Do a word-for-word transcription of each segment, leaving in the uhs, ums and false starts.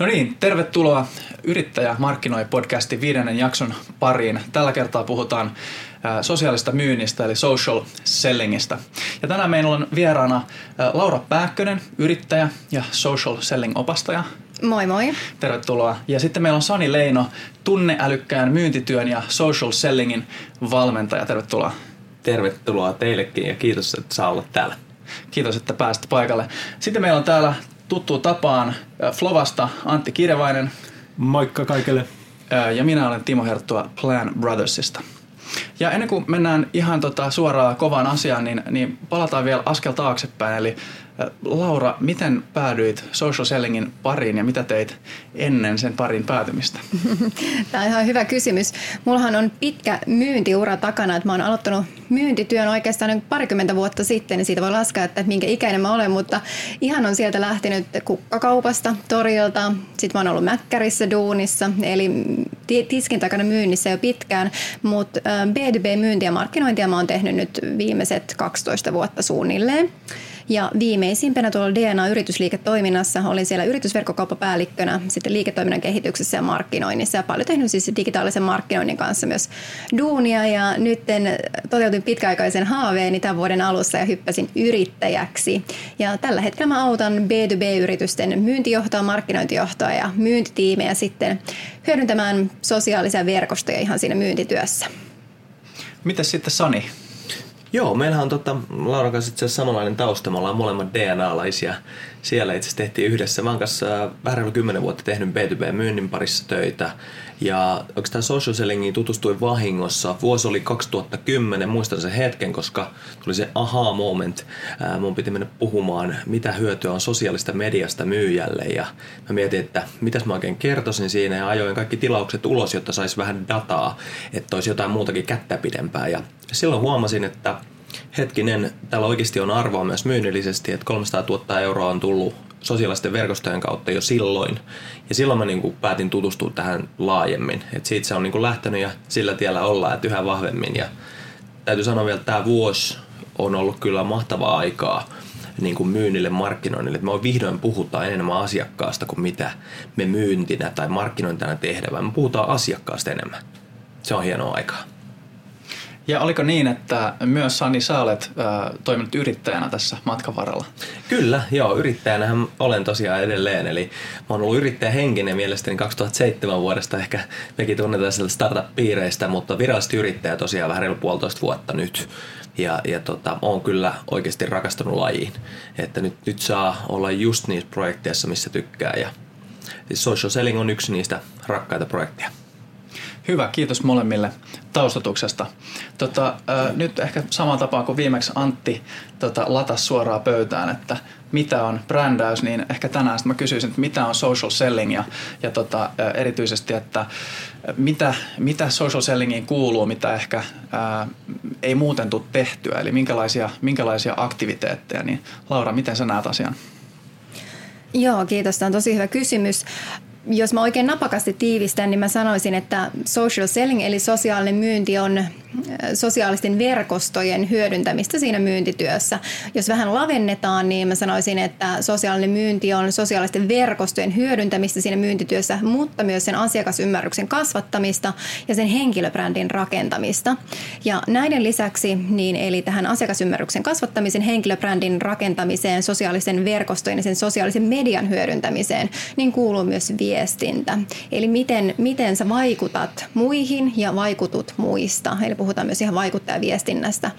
No niin, tervetuloa Yrittäjä markkinoi -podcastin viidennen jakson pariin. Tällä kertaa puhutaan sosiaalista myynnistä eli social sellingistä. Ja tänään meillä on vieraana Laura Pääkkönen, yrittäjä ja social selling -opastaja. Moi moi. Tervetuloa. Ja sitten meillä on Sani Leino, tunneälykkään myyntityön ja social sellingin valmentaja. Tervetuloa. Tervetuloa teillekin ja kiitos, että saa olla täällä. Kiitos, että pääsit paikalle. Sitten meillä on täällä tuttuun tapaan Flovasta Antti Kiirevainen. Moikka kaikille. Ja minä olen Timo Herttua Plan Brothersista. Ja ennen kuin mennään ihan tota suoraan kovaan asiaan, niin, niin palataan vielä askel taaksepäin. Eli Laura, miten päädyit social sellingin pariin ja mitä teit ennen sen parin päätymistä? Tämä on ihan hyvä kysymys. Mullahan on pitkä myyntiura takana, että mä oon aloittanut myyntityön oikeastaan parikymmentä vuotta sitten, niin siitä voi laskea, että minkä ikäinen mä olen, mutta ihan on sieltä lähtenyt kukkakaupasta, torilta, sitten mä oon ollut mäkkärissä, duunissa, eli tiskin takana myynnissä jo pitkään, mutta B to B-myyntiä ja markkinointia mä oon tehnyt nyt viimeiset kaksitoista vuotta suunnilleen. Ja viimeisimpänä tuolla D N A-yritysliiketoiminnassa olin siellä yritysverkkokauppapäällikkönä, sitten liiketoiminnan kehityksessä ja markkinoinnissa ja paljon tehnyt siis digitaalisen markkinoinnin kanssa myös duunia. Ja nyt toteutin pitkäaikaisen haaveeni tämän vuoden alussa ja hyppäsin yrittäjäksi. Ja tällä hetkellä mä autan B to B-yritysten myyntijohtoa, markkinointijohtoa ja myyntitiimejä sitten hyödyntämään sosiaalisia verkostoja ihan siinä myyntityössä. Mitäs sitten Sani? Joo, meillähän on tota, Lauran kanssa itse asiassa samanlainen tausta. Me ollaan molemmat D N A-laisia. Siellä itse asiassa tehtiin yhdessä. Mä oon kanssa vähän reilu kymmenen vuotta tehnyt B to B-myynnin parissa töitä. Ja oikeastaan social sellingiin tutustuin vahingossa. Vuosi oli kaksituhattakymmenen, muistan sen hetken, koska tuli se aha moment. Ää, mun piti mennä puhumaan, mitä hyötyä on sosiaalista mediasta myyjälle. Ja mä mietin, että mitäs mä oikein kertoisin siinä ja ajoin kaikki tilaukset ulos, jotta saisi vähän dataa, että olisi jotain muutakin kättä pidempää. Ja silloin huomasin, että hetkinen, täällä oikeasti on arvoa myös myynnillisesti, että kolmesataatuhatta euroa on tullut sosiaalisten verkostojen kautta jo silloin. Ja silloin mä niin kuin päätin tutustua tähän laajemmin. Et siitä se on niin kuin lähtenyt ja sillä tiellä ollaan, että yhä vahvemmin. Ja täytyy sanoa vielä, että tämä vuosi on ollut kyllä mahtavaa aikaa niin kuin myynnille, markkinoinnille. Et me vihdoin puhutaan enemmän asiakkaasta kuin mitä me myyntinä tai markkinointina tehdään, vaan me puhutaan asiakkaasta enemmän. Se on hienoa aikaa. Ja oliko niin, että myös Sani, sä olet äh, toiminut yrittäjänä tässä matkan varrella? Kyllä, joo. Yrittäjänähän olen tosiaan edelleen. Eli mä oon ollut yrittäjähenkinen mielestäni kaksituhattaseitsemän vuodesta. Ehkä mekin tunnetaan sieltä startup-piireistä, mutta virallisesti yrittäjä tosiaan vähän reilu puolitoista vuotta nyt. Ja, ja tota, oon kyllä oikeasti rakastunut lajiin. Että nyt, nyt saa olla just niissä projekteissa, missä tykkää. Ja social selling on yksi niistä rakkaita projekteja. Hyvä, kiitos molemmille taustatuksesta. Tota, äh, nyt ehkä samaan tapaan kuin viimeksi Antti tota, latasi suoraan pöytään, että mitä on brändäys, niin ehkä tänään sitten mä kysyisin, että mitä on social selling ja, ja tota, äh, erityisesti, että mitä, mitä social sellingiin kuuluu, mitä ehkä äh, ei muuten tule tehtyä, eli minkälaisia, minkälaisia aktiviteetteja. Niin Laura, miten sä näet asian? Joo, kiitos. Tämä on tosi hyvä kysymys. Jos mä oikein napakasti tiivistän, niin mä sanoisin, että social selling eli sosiaalinen myynti on sosiaalisten verkostojen hyödyntämistä siinä myyntityössä. Jos vähän lavennetaan, niin mä sanoisin, että sosiaalinen myynti on sosiaalisten verkostojen hyödyntämistä siinä myyntityössä, mutta myös sen asiakasymmärryksen kasvattamista ja sen henkilöbrändin rakentamista. Ja näiden lisäksi, niin eli tähän asiakasymmärryksen kasvattamisen, henkilöbrändin rakentamiseen, sosiaalisten verkostojen ja sen sosiaalisen median hyödyntämiseen, niin kuuluu myös viestintä. Eli miten, miten sä vaikutat muihin ja vaikutut muista. Eli puhutaan myös ihan vaikuttajaviestinnästä.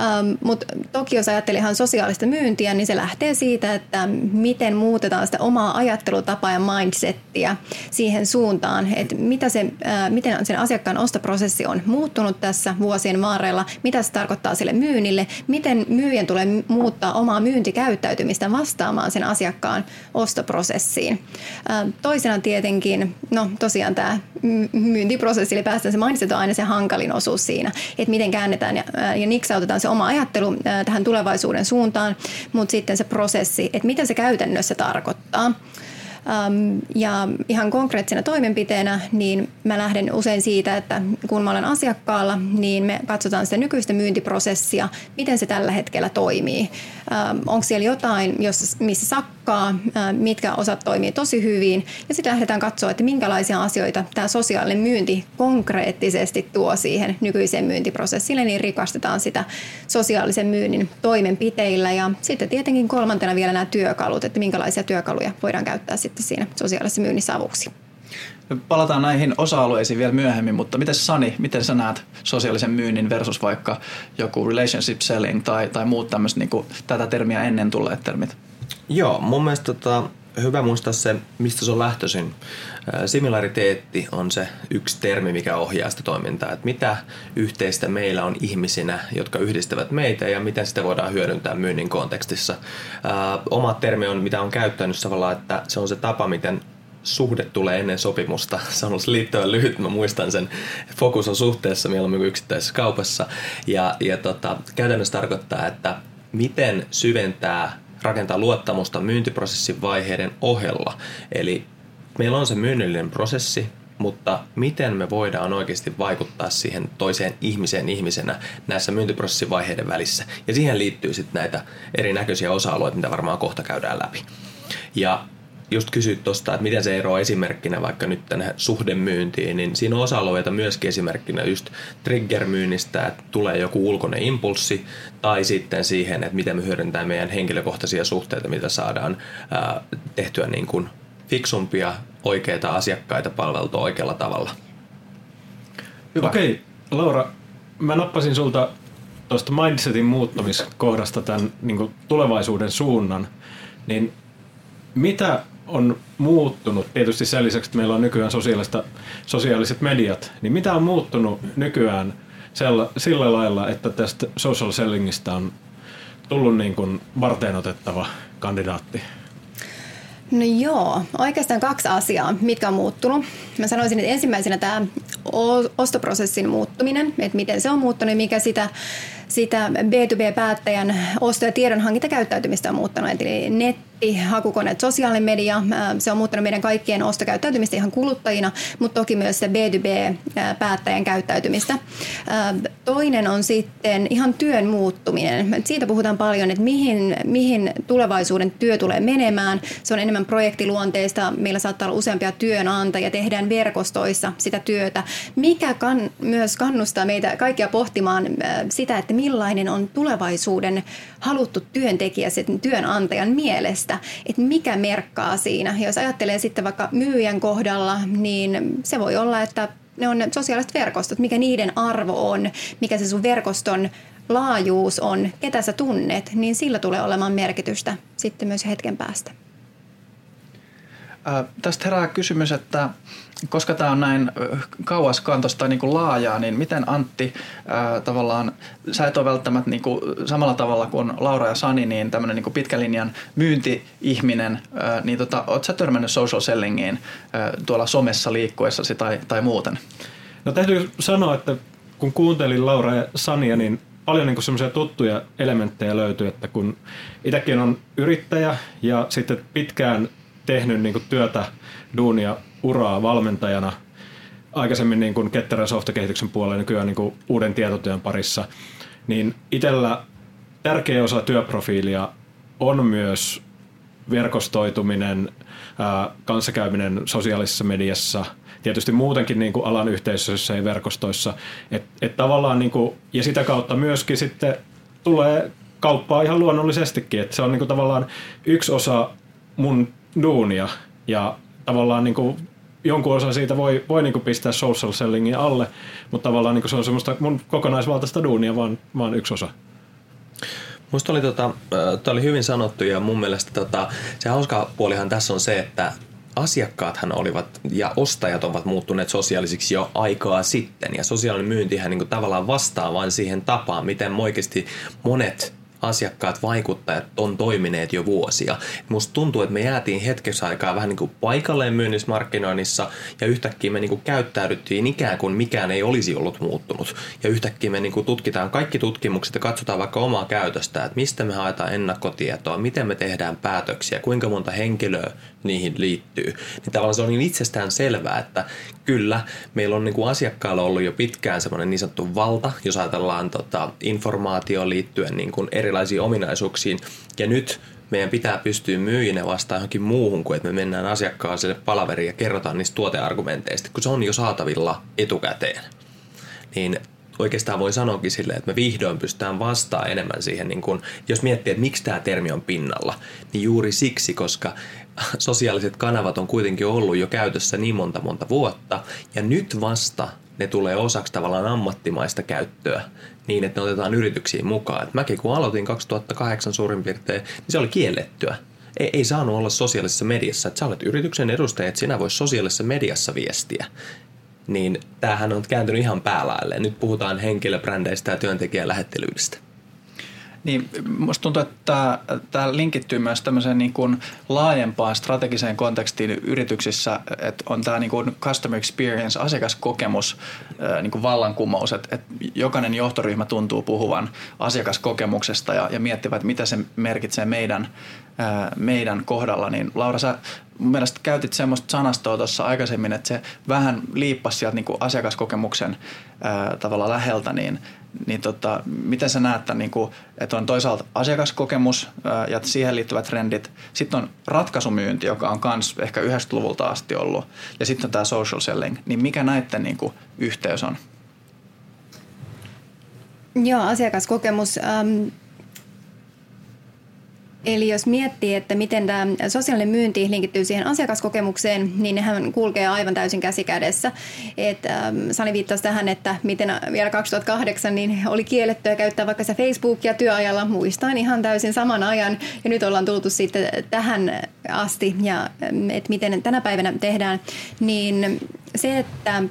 Ähm, Mutta toki jos ajattelee ihan sosiaalista myyntiä, niin se lähtee siitä, että miten muutetaan sitä omaa ajattelutapaa ja mindsettiä siihen suuntaan, että mitä se, äh, miten sen asiakkaan ostoprosessi on muuttunut tässä vuosien varrella, mitä se tarkoittaa sille myynnille, miten myyjän tulee muuttaa omaa myyntikäyttäytymistä vastaamaan sen asiakkaan ostoprosessiin. Äh, toisena tietenkin, no tosiaan tämä myyntiprosessi, eli päästään se mindset on aina se hankalin osuus siinä, että miten käännetään ja, ja niksautetaan se oma ajattelu tähän tulevaisuuden suuntaan, mutta sitten se prosessi, että mitä se käytännössä tarkoittaa. Ja ihan konkreettisena toimenpiteenä niin mä lähden usein siitä, että kun mä olen asiakkaalla, niin me katsotaan sitä nykyistä myyntiprosessia, miten se tällä hetkellä toimii. Onko siellä jotain, missä sakkaa, mitkä osat toimii tosi hyvin. Ja sitten lähdetään katsoa, että minkälaisia asioita tämä sosiaalinen myynti konkreettisesti tuo siihen nykyiseen myyntiprosessille, niin rikastetaan sitä sosiaalisen myynnin toimenpiteillä. Ja sitten tietenkin kolmantena vielä nämä työkalut, että minkälaisia työkaluja voidaan käyttää sitten siinä sosiaalisessa myynnissä avuksi. Palataan näihin osa-alueisiin vielä myöhemmin, mutta miten Sani, miten sä näet sosiaalisen myynnin versus vaikka joku relationship selling tai, tai muut tämmöiset niin kuin tätä termiä ennen tulleet termit? Joo, mun mielestä tota, hyvä muistaa se, mistä se on lähtöisin. Similariteetti on se yksi termi, mikä ohjaa sitä toimintaa, että mitä yhteistä meillä on ihmisinä, jotka yhdistävät meitä ja miten sitä voidaan hyödyntää myynnin kontekstissa. Oma termi on, mitä on käyttänyt tavallaan, että se on se tapa, miten suhde tulee ennen sopimusta. Se on ollut liittävän lyhyt, mä muistan sen. Fokus on suhteessa, mieluummin kuin yksittäisessä kaupassa. Ja, ja tota, käytännössä tarkoittaa, että miten syventää, rakentaa luottamusta myyntiprosessin vaiheiden ohella. Eli meillä on se myynnillinen prosessi, mutta miten me voidaan oikeasti vaikuttaa siihen toiseen ihmiseen ihmisenä näissä myyntiprosessin vaiheiden välissä. Ja siihen liittyy sitten näitä erinäköisiä osa-alueita, mitä varmaan kohta käydään läpi. Ja just kysyit tuosta, että miten se eroaa esimerkkinä vaikka nyt tänne suhdemyyntiin, niin siinä on osa-alueita myöskin esimerkkinä just triggermyynnistä, että tulee joku ulkoinen impulssi, tai sitten siihen, että miten me hyödyntää meidän henkilökohtaisia suhteita, mitä saadaan ää, tehtyä niin kuin fiksumpia, oikeita asiakkaita palveltua oikealla tavalla. Hyvä. Okei, Laura, mä nappasin sulta tuosta mindsetin muuttamiskohdasta tämän niin kuin tulevaisuuden suunnan, niin mitä on muuttunut? Tietysti sen lisäksi, että meillä on nykyään sosiaaliset mediat, niin mitä on muuttunut nykyään sella, sillä lailla, että tästä social sellingistä on tullut niin kuin varteenotettava kandidaatti? No joo, oikeastaan kaksi asiaa, mitkä on muuttunut. Mä sanoisin, että ensimmäisenä tämä ostoprosessin muuttuminen, että miten se on muuttunut ja mikä sitä, sitä B kaksi B-päättäjän osto- ja tiedonhankintakäyttäytymistä on muuttanut. Eli netti, hakukoneet, sosiaalinen media, se on muuttanut meidän kaikkien ostokäyttäytymistä ihan kuluttajina, mutta toki myös se B kaksi B-päättäjän käyttäytymistä. Toinen on sitten ihan työn muuttuminen. Siitä puhutaan paljon, että mihin, mihin tulevaisuuden työ tulee menemään. Se on enemmän projektiluonteista, meillä saattaa olla useampia työnantajia, tehdään verkostoissa sitä työtä, mikä kan, myös kannustaa meitä kaikkia pohtimaan sitä, että millainen on tulevaisuuden haluttu työntekijä sen työnantajan mielestä, että mikä merkkaa siinä. Jos ajattelee sitten vaikka myyjän kohdalla, niin se voi olla, että ne on sosiaaliset verkostot, mikä niiden arvo on, mikä se sun verkoston laajuus on, ketä sä tunnet, niin sillä tulee olemaan merkitystä sitten myös hetken päästä. Äh, tästä herää kysymys, että koska tämä on näin kauaskantoista tai niin kuin laajaa, niin miten Antti, äh, tavallaan, sä et ole välttämättä niin kuin samalla tavalla kuin Laura ja Sani, niin tämmöinen niin kuin pitkän linjan myynti-ihminen, äh, niin tota, oot sä törmännyt social sellingiin äh, tuolla somessa liikkuessasi tai, tai muuten? No täytyy sanoa, että kun kuuntelin Laura ja Sania, niin paljon niin kuin semmoisia tuttuja elementtejä löytyy, että kun itsekin on yrittäjä ja sitten pitkään tehnyt niin kuin työtä, duunia, uraa valmentajana, aikaisemmin niin kuin ketterän softakehityksen puolella, nykyään niin kuin uuden tietotyön parissa, niin itsellä tärkeä osa työprofiilia on myös verkostoituminen, ää, kanssakäyminen sosiaalisessa mediassa, tietysti muutenkin niin kuin alan yhteisöissä ja verkostoissa. Et, et tavallaan, niin kuin, ja sitä kautta myöskin sitten tulee kauppaa ihan luonnollisestikin, että se on niin kuin tavallaan yksi osa mun duunia ja tavallaan niin kuin jonkun osan siitä voi, voi niin kuin pistää social sellingin alle, mutta tavallaan niin kuin se on semmoista mun kokonaisvaltaista duunia, vaan, vaan yksi osa. Musta oli, tota, toi oli hyvin sanottu ja mun mielestä tota, se hauska puolihan tässä on se, että asiakkaathan olivat ja ostajat ovat muuttuneet sosiaalisiksi jo aikaa sitten ja sosiaalinen myyntihän niin kuin tavallaan vastaa vain siihen tapaan, miten oikeasti monet asiakkaat, vaikuttajat on toimineet jo vuosia. Musta tuntuu, että me jäätiin hetkessä aikaa vähän niin kuin paikalleen myynnissä, markkinoinnissa, ja yhtäkkiä me niin kuin käyttäydyttiin ikään kuin mikään ei olisi ollut muuttunut. Ja yhtäkkiä me niin kuin tutkitaan kaikki tutkimukset ja katsotaan vaikka omaa käytöstä, että mistä me haetaan ennakkotietoa, miten me tehdään päätöksiä, kuinka monta henkilöä niihin liittyy. Niin tavallaan se on niin itsestään selvää, että kyllä meillä on niin kuin asiakkailla ollut jo pitkään semmoinen niin sanottu valta, jos ajatellaan tota, informaatioon liittyen niin kuin eri erilaisiin ominaisuuksiin, ja nyt meidän pitää pystyä myyjinä vastaan johonkin muuhun kuin, että me mennään asiakkaaselle palaveriin ja kerrotaan niistä tuoteargumenteista, kun se on jo saatavilla etukäteen. Niin oikeastaan voi sanoakin silleen, että me vihdoin pystytään vastaamaan enemmän siihen, niin kun, jos miettii, että miksi tämä termi on pinnalla, niin juuri siksi, koska sosiaaliset kanavat on kuitenkin ollut jo käytössä niin monta monta vuotta, ja nyt vasta ne tulee osaksi tavallaan ammattimaista käyttöä, niin että ne otetaan yrityksiin mukaan. Et mäkin kun aloitin kaksituhattakahdeksan suurin piirtein, niin se oli kiellettyä. Ei, ei saanut olla sosiaalisessa mediassa. Et sä olet yrityksen edustaja, että sinä voisi sosiaalisessa mediassa viestiä. Niin tämähän on kääntynyt ihan päälailleen. Nyt puhutaan henkilöbrändeistä ja työntekijälähettelyydestä. Niin, musta tuntuu, että tämä linkittyy myös tämmöiseen niin kuin laajempaan strategiseen kontekstiin yrityksissä, että on tämä niin kuin customer experience, asiakaskokemus, niin kuin vallankumous, että, että jokainen johtoryhmä tuntuu puhuvan asiakaskokemuksesta ja, ja miettivät, mitä se merkitsee meidän, meidän kohdalla. Niin Laura, sä mun mielestä käytit semmoista sanastoa tuossa aikaisemmin, että se vähän liippasi sieltä niin kuin asiakaskokemuksen ää, tavalla läheltä, niin Niin tota, miten sä näet tämän, niin kuin, että on toisaalta asiakaskokemus ää, ja siihen liittyvät trendit. Sitten on ratkaisumyynti, joka on kans ehkä yhdeksänkymmentäluvulta asti ollut. Ja sitten on tämä social selling. Niin mikä näiden niin kuin, yhteys on? Joo, asiakaskokemus. Ähm, eli jos miettii, että miten tämä sosiaalinen myynti linkittyy siihen asiakaskokemukseen, niin nehän kulkee aivan täysin käsi kädessä. Et, ähm, Sani viittasi tähän, että miten vielä kaksituhattakahdeksan niin oli kiellettyä käyttää vaikka se Facebookia työajalla, muistan ihan täysin saman ajan. Ja nyt ollaan tultu sitten tähän asti, ja että miten tänä päivänä tehdään, niin se, että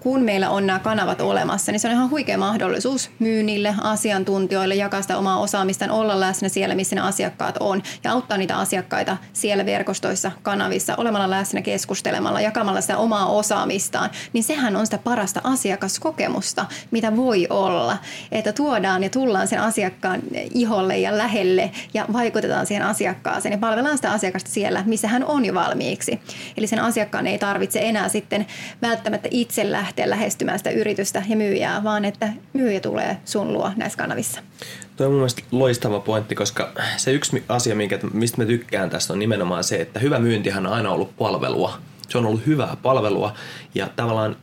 kun meillä on nämä kanavat olemassa, niin se on ihan huikea mahdollisuus myynnille, asiantuntijoille, jakaa sitä omaa osaamistaan, olla läsnä siellä, missä ne asiakkaat on, ja auttaa niitä asiakkaita siellä verkostoissa, kanavissa, olemalla läsnä, keskustelemalla, jakamalla sitä omaa osaamistaan, niin sehän on sitä parasta asiakaskokemusta, mitä voi olla, että tuodaan ja tullaan sen asiakkaan iholle ja lähelle ja vaikutetaan siihen asiakkaaseen ja palvellaan sitä asiakasta siellä, missä hän on jo valmiiksi. Eli sen asiakkaan ei tarvitse enää sitten välttämättä itse lähteä lähestymään sitä yritystä ja myyjää, vaan että myyjä tulee sun luo näissä kanavissa. Tuo on mun mielestä loistava pointti, koska se yksi asia, minkä, mistä mä tykkään tästä, on nimenomaan se, että hyvä myyntihän on aina ollut palvelua. Se on ollut hyvää palvelua, ja tavallaan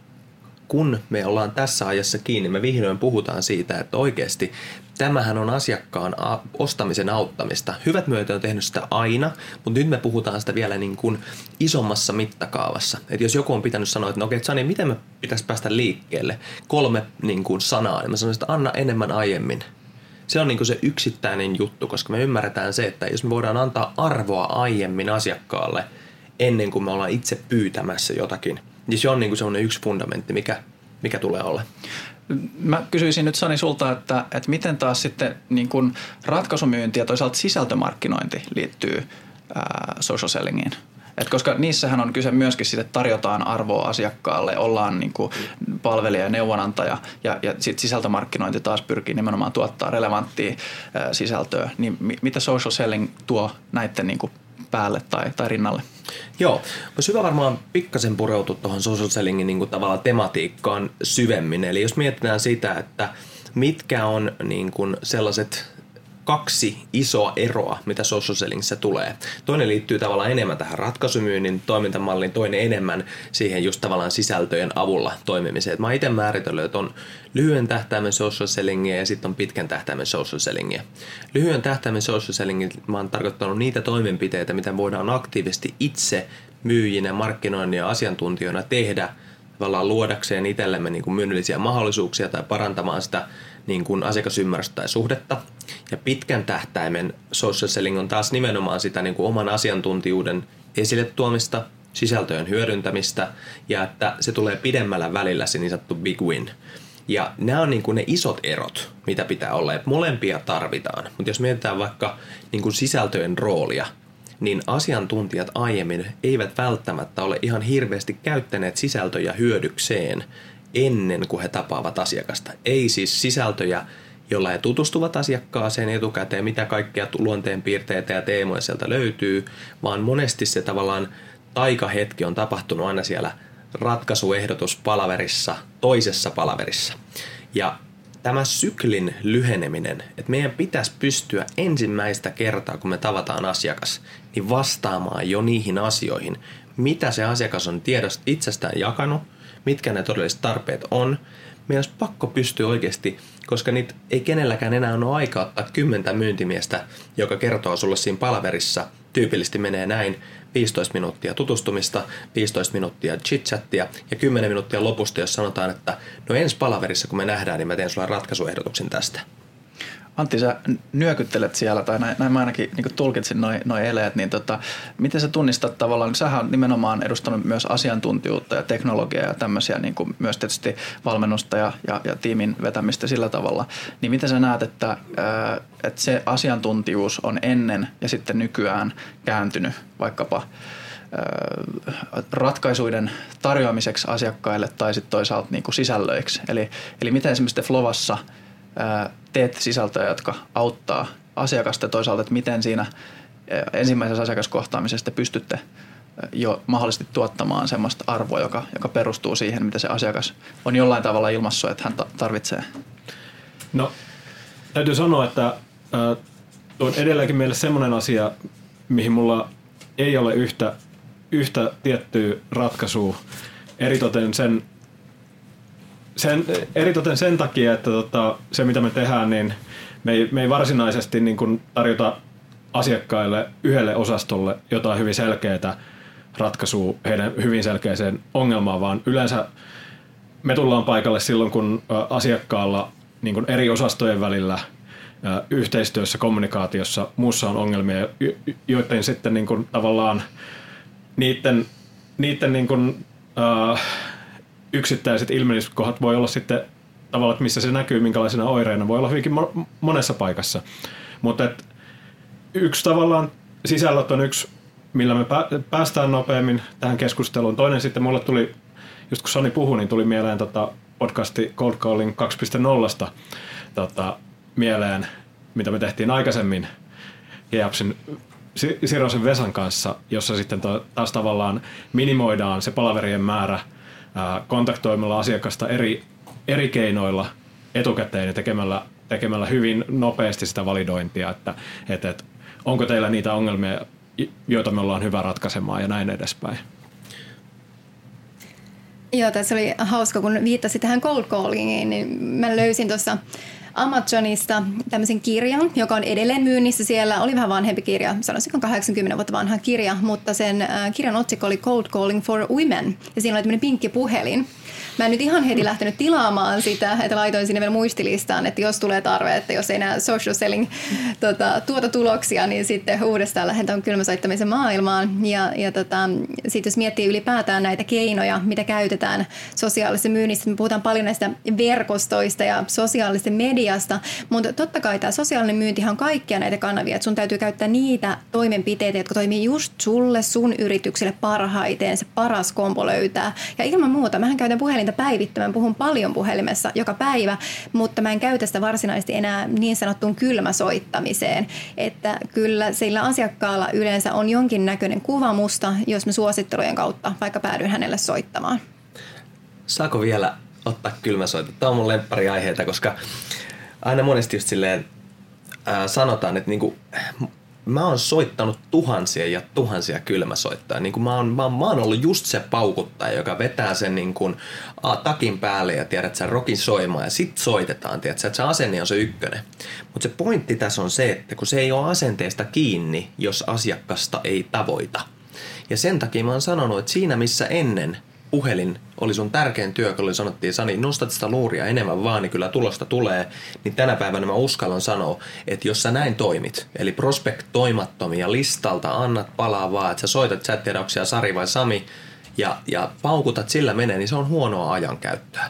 kun me ollaan tässä ajassa kiinni, me vihdoin puhutaan siitä, että oikeasti tämähän on asiakkaan ostamisen auttamista. Hyvät myyjät on tehnyt sitä aina, mutta nyt me puhutaan sitä vielä niin kuin isommassa mittakaavassa. Että jos joku on pitänyt sanoa, että no okei, Sani, miten me pitäisi päästä liikkeelle? Kolme niin kuin sanaa, niin mä sanoin, että anna enemmän aiemmin. Se on niin kuin se yksittäinen juttu, koska me ymmärretään se, että jos me voidaan antaa arvoa aiemmin asiakkaalle ennen kuin me ollaan itse pyytämässä jotakin, niin se on niin kuin sellainen yksi fundamentti, mikä, mikä tulee olla. Mä kysyisin nyt Sani sulta, että, että miten taas sitten niin kun ratkaisumyynti ja toisaalta sisältömarkkinointi liittyy ää, social sellingiin. Et koska niissähän on kyse myöskin siitä, että tarjotaan arvoa asiakkaalle, ollaan niin kun palvelija ja neuvonantaja, ja, ja sit sisältömarkkinointi taas pyrkii nimenomaan tuottaa relevanttia ää, sisältöä. Niin mi- mitä social selling tuo näiden niin kun päälle tai, tai rinnalle? Joo, olisi hyvä varmaan pikkasen pureutua tuohon social sellingin niin kuin tavallaan tematiikkaan syvemmin. Eli jos mietitään sitä, että mitkä on niin kuin sellaiset kaksi isoa eroa, mitä social sellingissä tulee. Toinen liittyy tavallaan enemmän tähän ratkaisumyynnin toimintamalliin, toinen enemmän siihen just tavallaan sisältöjen avulla toimimiseen. Et mä itse määritellyt, että on lyhyen tähtäimen social sellingiä ja sitten on pitkän tähtäimen social sellingiä. Lyhyen tähtäimen social sellingin mä oon tarkoittanut niitä toimenpiteitä, mitä voidaan aktiivisesti itse myyjinä, markkinoinnin ja asiantuntijoina tehdä tavallaan luodakseen itsellemme niin kuin myynnillisiä mahdollisuuksia tai parantamaan sitä niin kuin asiakasymmärrystä tai suhdetta. Ja pitkän tähtäimen social selling on taas nimenomaan sitä niin kuin oman asiantuntijuuden esille tuomista, sisältöjen hyödyntämistä ja että se tulee pidemmällä välillä se niin sanottu big win. Ja nämä on niin kuin ne isot erot, mitä pitää olla, että molempia tarvitaan. Mutta jos mietitään vaikka niin kuin sisältöjen roolia, niin asiantuntijat aiemmin eivät välttämättä ole ihan hirveästi käyttäneet sisältöjä hyödykseen ennen kuin he tapaavat asiakasta. Ei siis sisältöjä, jolla he tutustuvat asiakkaaseen etukäteen, mitä kaikkea luonteenpiirteitä ja teemoja sieltä löytyy, vaan monesti se tavallaan taikahetki on tapahtunut aina siellä ratkaisuehdotuspalaverissa, toisessa palaverissa. Ja tämä syklin lyheneminen, että meidän pitäisi pystyä ensimmäistä kertaa, kun me tavataan asiakas, niin vastaamaan jo niihin asioihin, mitä se asiakas on tiedosta itsestään jakanut, mitkä ne todelliset tarpeet on. Meidän olisi pakko pystyä oikeasti, koska niitä ei kenelläkään enää ole aikaa ottaa kymmentä myyntimiestä, joka kertoo sulle siinä palaverissa. Tyypillisesti menee näin, viisitoista minuuttia tutustumista, viisitoista minuuttia chitchattia ja kymmenen minuuttia lopusta, jos sanotaan, että no ensi palaverissa kun me nähdään, niin mä teen sulla ratkaisuehdotuksen tästä. Antti, sä nyökyttelet siellä, tai näin, näin mä ainakin niin tulkitsin noi, noi eleet, niin tota, miten sä tunnistat tavallaan, niin sähän on nimenomaan edustanut myös asiantuntijuutta ja teknologiaa ja tämmöisiä, niin kuin myös tietysti valmennusta ja, ja, ja tiimin vetämistä sillä tavalla, niin miten sä näet, että, ää, että se asiantuntijuus on ennen ja sitten nykyään kääntynyt vaikkapa ratkaisuiden tarjoamiseksi asiakkaille tai sitten toisaalta niin kuin sisällöiksi, eli, eli miten esimerkiksi Flovassa teet sisältöjä, jotka auttaa asiakasta toisaalta, että miten siinä ensimmäisessä asiakaskohtaamisessa pystytte jo mahdollisesti tuottamaan sellaista arvoa, joka, joka perustuu siihen, mitä se asiakas on jollain tavalla ilmaissut, että hän tarvitsee. No, täytyy sanoa, että on edelleenkin meille semmoinen asia, mihin mulla ei ole yhtä, yhtä tiettyä ratkaisua, eritoten sen Sen, eritoten sen takia, että tota, se mitä me tehdään, niin me ei, me ei varsinaisesti niin kuin tarjota asiakkaille yhdelle osastolle jotain hyvin selkeää ratkaisua heidän hyvin selkeäseen ongelmaan, vaan yleensä me tullaan paikalle silloin, kun asiakkaalla niin kuin eri osastojen välillä yhteistyössä, kommunikaatiossa, muussa on ongelmia, joiden sitten niin kuin tavallaan niiden, niiden niin kuin, äh, yksittäiset ilmennyskohdat voi olla sitten tavallaan, että missä se näkyy, minkälaisena oireena, voi olla hyvinkin monessa paikassa. Mutta yksi tavallaan sisällöt on yksi, millä me päästään nopeammin tähän keskusteluun. Toinen sitten mulle tuli, just kun Sani puhui, niin tuli mieleen tota podcasti Cold Calling kaksi piste nolla tota, mieleen, mitä me tehtiin aikaisemmin Jeapsin Sirosen Vesan kanssa, jossa sitten taas tavallaan minimoidaan se palaverien määrä kontaktoimalla asiakasta eri, eri keinoilla etukäteen ja tekemällä, tekemällä hyvin nopeasti sitä validointia, että, että, että onko teillä niitä ongelmia, joita me ollaan hyvä ratkaisemaan ja näin edespäin. Joo, tässä oli hauska, kun viittasit tähän cold callingiin, niin mä löysin tuossa Amazonista tämmöisen kirjan, joka on edelleen myynnissä siellä. Oli vähän vanhempi kirja, sanoisinko kahdeksankymmentä vuotta vanha kirja, mutta sen kirjan otsikko oli Cold Calling for Women. Ja siinä oli tämmöinen pinkki puhelin. Mä en nyt ihan heti lähtenyt tilaamaan sitä, että laitoin sinne vielä muistilistaan, että jos tulee tarve, että jos ei nää social selling tota, tuota tuloksia, niin sitten uudestaan lähdetään kylmäsoittamisen maailmaan. Ja, ja tota, sitten jos miettii ylipäätään näitä keinoja, mitä käytetään sosiaalisessa myynnissä, me puhutaan paljon näistä verkostoista ja sosiaalista mediasta. Mutta totta kai tämä sosiaalinen myyntihan on kaikkia näitä kanavia, että sun täytyy käyttää niitä toimenpiteitä, jotka toimii just sulle, sun yritykselle parhaiten, se paras kompo löytää. Ja ilman muuta, mähän käytän puhelinta päivittäin, puhun paljon puhelimessa joka päivä, mutta mä en käytä sitä varsinaisesti enää niin sanottuun kylmäsoittamiseen. Että kyllä sillä asiakkaalla yleensä on jonkinnäköinen kuva musta, jos mä suosittelujen kautta vaikka päädyin hänelle soittamaan. Saako vielä ottaa kylmäsoita? Tämä on mun lemppari aiheita, koska aina monesti just silleen ää, sanotaan, että niinku, mä oon soittanut tuhansia ja tuhansia kylmäsoittajia. Niinku mä, oon, mä, mä oon ollut just se paukuttaja, joka vetää sen niinku, a, takin päälle ja tiedät sä rokin soimaan ja sit soitetaan. Tiedät sä, että se asenne on se ykkönen. Mutta se pointti tässä on se, että kun se ei ole asenteesta kiinni, jos asiakasta ei tavoita. Ja sen takia mä oon sanonut, että siinä missä ennen puhelin oli sun tärkein työkalu, sanottiin, Sani, nostat sitä luuria enemmän vaan, niin kyllä tulosta tulee. Niin tänä päivänä mä uskallan sanoa, että jos sä näin toimit, eli prospektoimattomia listalta, annat palaa vaan, että sä soitat, sä et tiedä, onko siellä Sari vai Sami, ja, ja paukutat sillä menee, niin se on huonoa ajankäyttöä.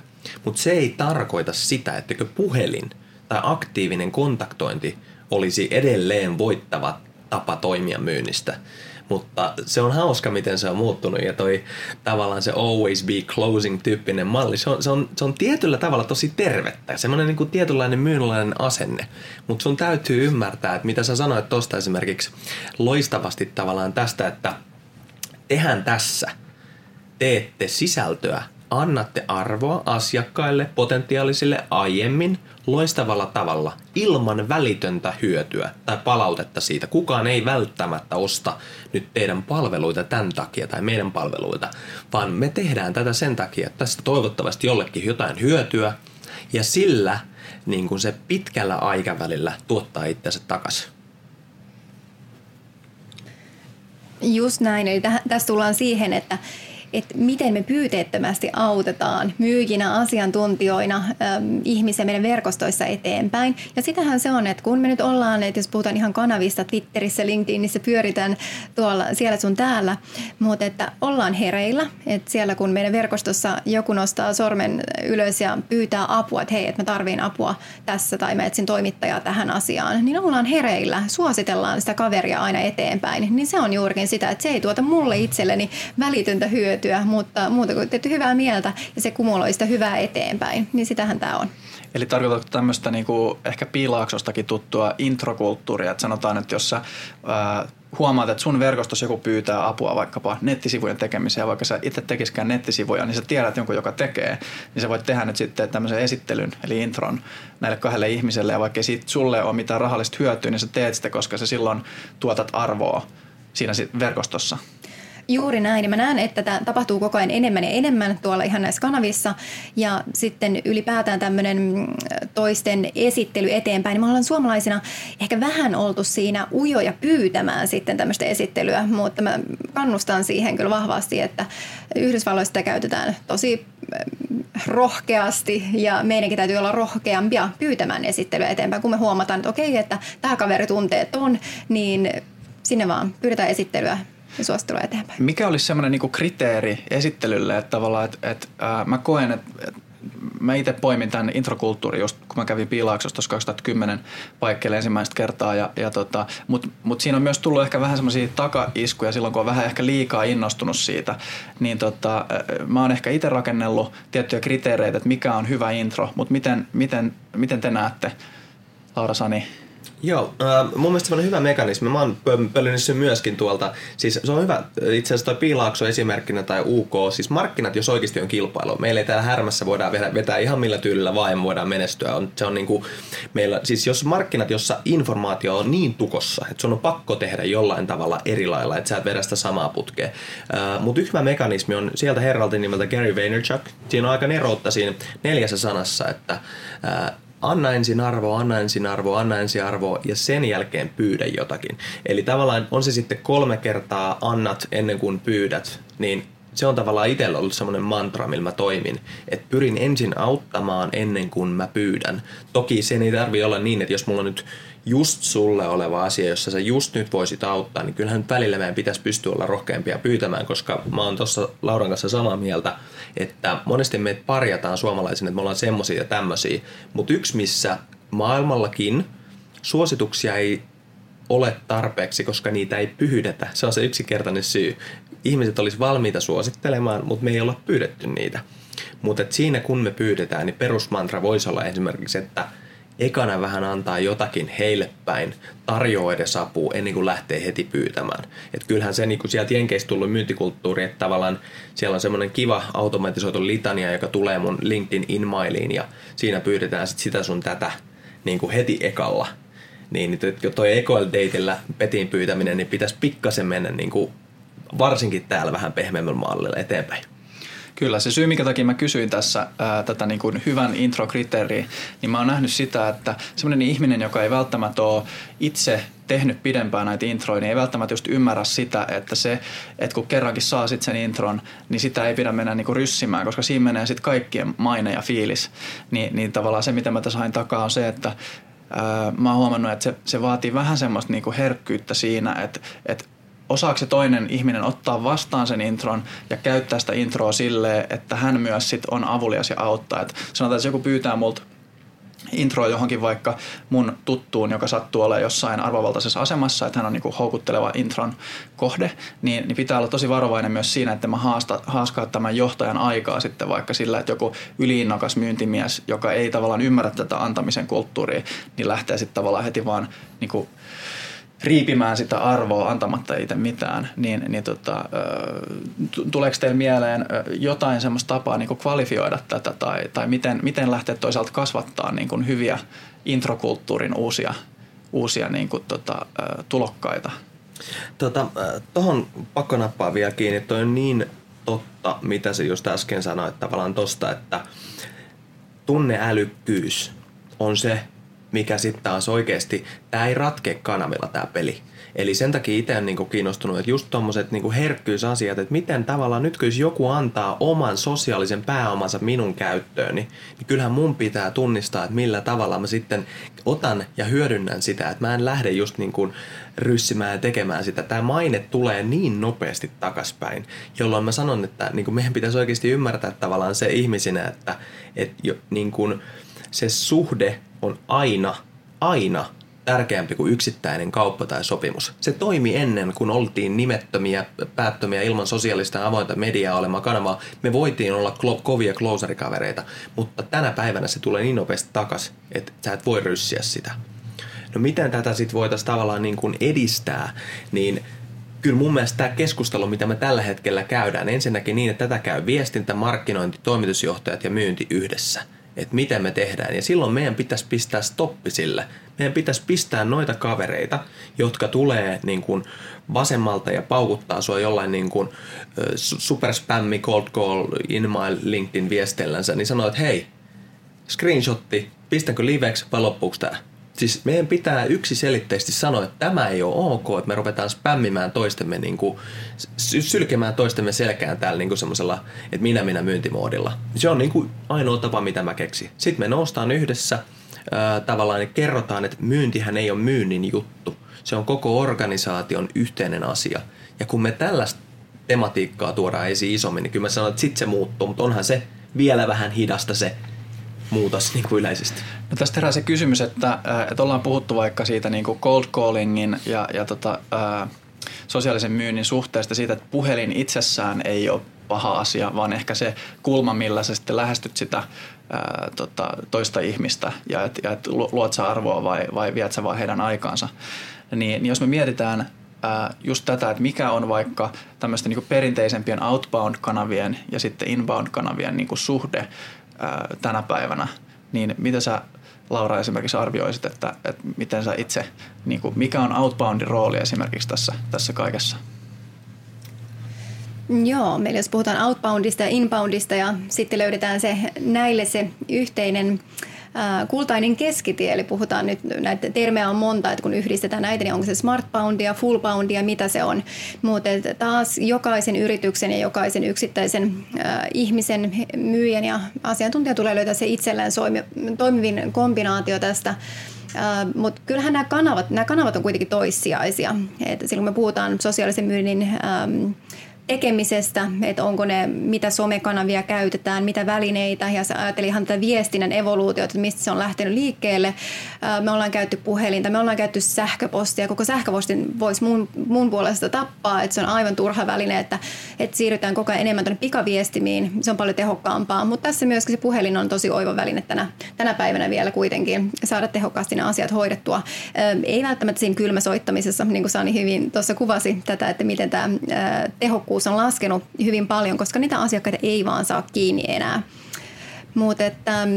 Mutta se ei tarkoita sitä, etteikö puhelin tai aktiivinen kontaktointi olisi edelleen voittava tapa toimia myynnistä. Mutta se on hauska, miten se on muuttunut, ja toi tavallaan se always be closing-tyyppinen malli, se on, se, on, se on tietyllä tavalla tosi tervettä, semmoinen niin kuin tietynlainen myynnilainen asenne, mutta sun täytyy ymmärtää, että mitä sä sanoit tuosta esimerkiksi loistavasti tavallaan tästä, että tehän tässä, teette sisältöä, annatte arvoa asiakkaille, potentiaalisille aiemmin loistavalla tavalla ilman välitöntä hyötyä tai palautetta siitä. Kukaan ei välttämättä osta nyt teidän palveluita tämän takia tai meidän palveluita, vaan me tehdään tätä sen takia, että tästä toivottavasti jollekin jotain hyötyä ja sillä niin kuin se pitkällä aikavälillä tuottaa itsensä takaisin. Just näin. Eli tässä tullaan siihen, että että miten me pyyteettömästi autetaan myyjinä, asiantuntijoina, äm, ihmisiä meidän verkostoissa eteenpäin. Ja sitähän se on, että kun me nyt ollaan, että jos puhutaan ihan kanavista, Twitterissä, LinkedInissä, pyöritään tuolla, siellä sun täällä, mutta että ollaan hereillä. Että siellä kun meidän verkostossa joku nostaa sormen ylös ja pyytää apua, että hei, että mä tarviin apua tässä tai mä etsin toimittajaa tähän asiaan, niin ollaan hereillä, suositellaan sitä kaveria aina eteenpäin. Niin se on juurikin sitä, että se ei tuota mulle itselleni välitöntä hyötyä. Työ, mutta muuta kuin tehty hyvää mieltä ja se kumuloi sitä hyvää eteenpäin, niin sitähän tämä on. Eli tarkoitatko tämmöistä niinku ehkä Piilaaksostakin tuttua introkulttuuria, että sanotaan, että jos sä ää, huomaat, että sun verkostossa joku pyytää apua vaikkapa nettisivujen tekemiseen, vaikka sä itse tekisikään nettisivuja, niin sä tiedät jonkun, joka tekee, niin sä voit tehdä nyt sitten tämmöisen esittelyn, eli intron näille kahdelle ihmiselle, ja vaikka siitä sulle ole mitään rahallista hyötyä, niin sä teet sitä, koska sä silloin tuotat arvoa siinä verkostossa. Juuri näin. Mä näen, että tämä tapahtuu koko ajan enemmän ja enemmän tuolla ihan näissä kanavissa. Ja sitten ylipäätään tämmöinen toisten esittely eteenpäin. Me ollaan suomalaisina ehkä vähän oltu siinä ujoja pyytämään sitten tämmöistä esittelyä, mutta mä kannustan siihen kyllä vahvasti, että Yhdysvalloissa sitä käytetään tosi rohkeasti ja meidänkin täytyy olla rohkeampia pyytämään esittelyä eteenpäin, kun me huomataan, että okei, että tämä kaveri tuntee ton, niin sinne vaan pyydetään esittelyä. Mikä olisi semmoinen niinku kriteeri esittelylle, että tavallaan, että et, äh, mä koen, että et, mä itse poimin tämän introkulttuurin just, kun mä kävin Piilaaksossa tuossa kaksituhattakymmenen paikkeelle ensimmäistä kertaa, ja, ja tota, mutta mut siinä on myös tullut ehkä vähän semmoisia takaiskuja silloin, kun on vähän ehkä liikaa innostunut siitä, niin tota, äh, mä oon ehkä itse rakennellut tiettyjä kriteereitä, että mikä on hyvä intro, mutta miten, miten, miten te näette, Laura, Sani? Joo, äh, mun mielestä se on hyvä mekanismi. Mä oon pöllinyt sen myöskin tuolta. Siis se on hyvä, itse asiassa toi Piilaakso esimerkkinä tai U K, siis markkinat, jos oikeasti on kilpailu. Meillä ei täällä härmässä voidaan vetää, vetää ihan millä tyylillä vaan, me voidaan menestyä. On, se on niinku, meillä, siis jos markkinat, jossa informaatio on niin tukossa, että sun on pakko tehdä jollain tavalla eri lailla, että sä et vedä sitä samaa putkea. Äh, Mutta hyvä mekanismi on sieltä herralta nimeltä Gary Vaynerchuk. Siinä on aika neroutta siinä neljässä sanassa, että äh, anna ensin arvoa, anna ensin arvoa, anna ensin arvoa ja sen jälkeen pyydä jotakin. Eli tavallaan on se sitten kolme kertaa annat ennen kuin pyydät, niin se on tavallaan itsellä ollut semmoinen mantra, millä mä toimin, että pyrin ensin auttamaan ennen kuin mä pyydän. Toki sen ei tarvitse olla niin, että jos mulla on nyt just sulle oleva asia, jossa sä just nyt voisit auttaa, niin kyllähän nyt välillä meidän pitäisi pystyä olla rohkeampia pyytämään, koska mä oon tuossa Lauran kanssa samaa mieltä, että monesti meitä parjataan suomalaisina, että me ollaan semmosia ja tämmösiä, mutta yksi missä maailmallakin suosituksia ei ole tarpeeksi, koska niitä ei pyydetä. Se on se yksinkertainen syy. Ihmiset olisi valmiita suosittelemaan, mutta me ei olla pyydetty niitä. Mutta siinä kun me pyydetään, niin perusmantra voisi olla esimerkiksi, että ekana vähän antaa jotakin heille päin, tarjoaa edes apua ennen kuin lähtee heti pyytämään. Et kyllähän se niin kuin sieltä Jenkeistä tullut myyntikulttuuri, että tavallaan siellä on semmoinen kiva automatisoitu litania, joka tulee mun LinkedIn inmailiin ja siinä pyydetään sit sitä sun tätä niin kuin heti ekalla. Niin tuo ekoil dateillä petin pyytäminen, niin pitäisi pikkasen mennä niin kuin varsinkin täällä vähän pehmeämmällä mallilla eteenpäin. Kyllä, se syy, minkä takia mä kysyin tässä ää, tätä niin kuin hyvän intro-kriteeriä, niin mä oon nähnyt sitä, että semmoinen ihminen, joka ei välttämättä ole itse tehnyt pidempään näitä introja, niin ei välttämättä just ymmärrä sitä, että se, että kun kerrankin saa sit sen intron, niin sitä ei pidä mennä niinku ryssimään, koska siinä menee sitten kaikkien maine ja fiilis. Ni, niin tavallaan se, mitä mä tässä hain takaa, on se, että ää, mä oon huomannut, että se, se vaatii vähän semmoista niinku herkkyyttä siinä, että et, osaako se toinen ihminen ottaa vastaan sen intron ja käyttää sitä introa silleen, että hän myös sit on avulias ja auttaa. Et sanotaan, että joku pyytää multa introa johonkin vaikka mun tuttuun, joka sattuu olemaan jossain arvovaltaisessa asemassa, että hän on niinku houkutteleva intron kohde, niin, niin pitää olla tosi varovainen myös siinä, että mä haasta, haaskaa tämän johtajan aikaa sitten vaikka sillä, että joku yliinnokas myyntimies, joka ei tavallaan ymmärrä tätä antamisen kulttuuria, niin lähtee sitten tavallaan heti vaan niinku riipimään sitä arvoa antamatta itse mitään, niin, niin tota, tuleeko teille mieleen jotain semmoista tapaa niin kuin kvalifioida tätä tai, tai miten, miten lähteä toisaalta kasvattaa niin kuin hyviä introkulttuurin uusia, uusia niin kuin tota, tulokkaita? Tota, tohon pakko nappaa vielä kiinni. Toi on niin totta, mitä se just äsken sanoit tavallaan tosta, että tunneälykkyys on se, mikä sitten taas oikeasti, tämä ei ratkea kanavilla tämä peli. Eli sen takia itse on niinku kiinnostunut, että just tommoset niinku herkkyysasiat, että miten tavallaan nyt kun joku antaa oman sosiaalisen pääomansa minun käyttööni, niin kyllähän mun pitää tunnistaa, että millä tavalla mä sitten otan ja hyödynnän sitä, että mä en lähde just niinku ryssimään ja tekemään sitä. Tämä maine tulee niin nopeasti takaspäin, jolloin mä sanon, että niinku meidän pitäisi oikeasti ymmärtää tavallaan se ihmisinä, että et jo, niinku, se suhde on aina, aina tärkeämpi kuin yksittäinen kauppa tai sopimus. Se toimi ennen, kun oltiin nimettömiä, päättömiä ilman sosiaalista avointa mediaa olemaa kanavaa. Me voitiin olla klo- kovia closerikavereita, mutta tänä päivänä se tulee niin nopeasti takas, että sä et voi ryssiä sitä. No miten tätä sitten voitaisiin tavallaan niin kuin edistää, niin kyllä mun mielestä tämä keskustelu, mitä me tällä hetkellä käydään, ensinnäkin niin, että tätä käy viestintä, markkinointi, toimitusjohtajat ja myynti yhdessä. Että mitä me tehdään. Ja silloin meidän pitäisi pistää stoppi sille. Meidän pitäisi pistää noita kavereita, jotka tulee niin kuin vasemmalta ja paukuttaa sua jollain niin kuin superspämmi, cold call, in-mail, LinkedIn viesteillänsä, niin sanoo, että hei, screenshotti, pistänkö liveksi vai loppuuko tää? Siis meidän pitää yksiselitteisesti sanoa, että tämä ei ole ok, että me ruvetaan spämmimään toistemme, niin kuin, sylkemään toistemme selkään täällä niin kuin semmoisella, että minä minä myyntimoodilla. Se on niin kuin ainoa tapa, mitä mä keksin. Sitten me noustaan yhdessä, ää, tavallaan niin kerrotaan, että myyntihän ei ole myynnin juttu. Se on koko organisaation yhteinen asia. Ja kun me tällaista tematiikkaa tuodaan esiin isommin, niin kyllä mä sanon, että sitten se muuttuu, mutta onhan se vielä vähän hidasta se muutos niin kuin yleisesti. No tästä herää se kysymys, että, että ollaan puhuttu vaikka siitä niin kuin cold callingin ja, ja tota, ää, sosiaalisen myynnin suhteesta siitä, että puhelin itsessään ei ole paha asia, vaan ehkä se kulma, millä sä sitten lähestyt sitä ää, tota, toista ihmistä ja että et luot sä arvoa vai, vai viet sä vaan heidän aikaansa. Niin, niin jos me mietitään just tätä, että mikä on vaikka tämmöisten niin kuin perinteisempien outbound-kanavien ja sitten inbound-kanavien niin kuin suhde tänä päivänä, niin mitä sä, Laura, esimerkiksi arvioisit, että, että miten sä itse, niin kuin, mikä on outboundin rooli esimerkiksi tässä, tässä kaikessa? Joo, meillä jos puhutaan outboundista ja inboundista ja sitten löydetään se, näille se yhteinen ää, kultainen keskitie, eli puhutaan nyt, näitä termejä on monta, että kun yhdistetään näitä, niin onko se smartboundia, fullboundia, mitä se on, mutta taas jokaisen yrityksen ja jokaisen yksittäisen ää, ihmisen, myyjän ja asiantuntijan tulee löytää se itsellään toimivin kombinaatio tästä. Uh, Mutta kyllähän nämä kanavat, nämä kanavat on kuitenkin toissijaisia. Et silloin me puhutaan sosiaalisen myynnin um, tekemisestä, että onko ne, mitä somekanavia käytetään, mitä välineitä, ja se ajatteli ihan tätä viestinnän evoluutiota, että mistä se on lähtenyt liikkeelle. Uh, me ollaan käytetty puhelinta, me ollaan käytetty sähköpostia, koko sähköpostin voisi mun, mun puolesta tappaa, että se on aivan turha väline, että, että siirrytään koko ajan enemmän tuonne pikaviestimiin, se on paljon tehokkaampaa, mutta tässä myöskin se puhelin on tosi oiva väline tänä, tänä päivänä vielä kuitenkin, saada tehokkaasti nämä asiat hoidettua. Uh, ei välttämättä siinä kylmäsoittamisessa, niin kuin Sani hyvin tuossa kuvasi tätä, että miten tämä uh, tehokkuus on laskenut hyvin paljon, koska niitä asiakkaita ei vaan saa kiinni enää. Mutta että,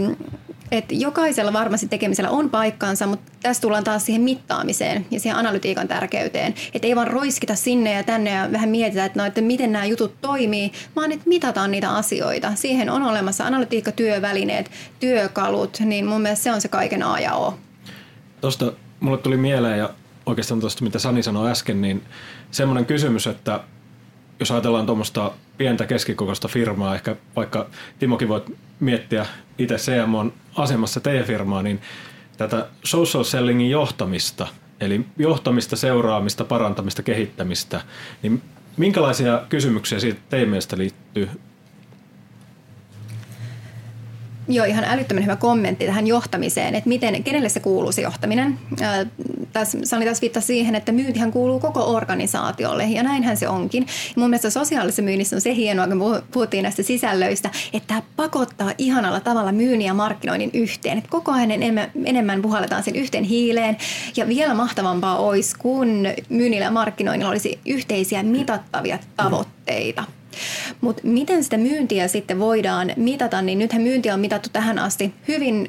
että jokaisella varmasti tekemisellä on paikkansa, mutta tässä tullaan taas siihen mittaamiseen ja siihen analytiikan tärkeyteen. Että ei vaan roiskita sinne ja tänne ja vähän mietitä, että, no, että miten nämä jutut toimii, vaan että mitataan niitä asioita. Siihen on olemassa analytiikka, työvälineet, työkalut, niin mun mielestä se on se kaiken A ja O. Tuosta mulle tuli mieleen ja oikeastaan tuosta, mitä Sani sanoi äsken, niin semmoinen kysymys, että jos ajatellaan tuommoista pientä keskikokoista firmaa, ehkä vaikka Timokin voit miettiä itse C M O:n asemassa teidän firmaa, niin tätä social sellingin johtamista, eli johtamista, seuraamista, parantamista, kehittämistä, niin minkälaisia kysymyksiä siitä teidän mielestä liittyy? Joo, ihan älyttömän hyvä kommentti tähän johtamiseen, että miten, kenelle se kuuluu se johtaminen. Ää, tässä, Sani taas viittasi siihen, että myyntihän kuuluu koko organisaatiolle, ja näinhän se onkin. Ja mun mielestä sosiaalisessa myynnissä on se hienoa, kun puhuttiin näistä sisällöistä, että tämä pakottaa ihanalla tavalla myynnin ja markkinoinnin yhteen. Että koko ajan enemmän, enemmän puhalletaan sen yhteen hiileen, ja vielä mahtavampaa olisi, kun myynnillä ja markkinoinnilla olisi yhteisiä mitattavia tavoitteita. Mutta miten sitä myyntiä sitten voidaan mitata, niin nythän myyntiä on mitattu tähän asti hyvin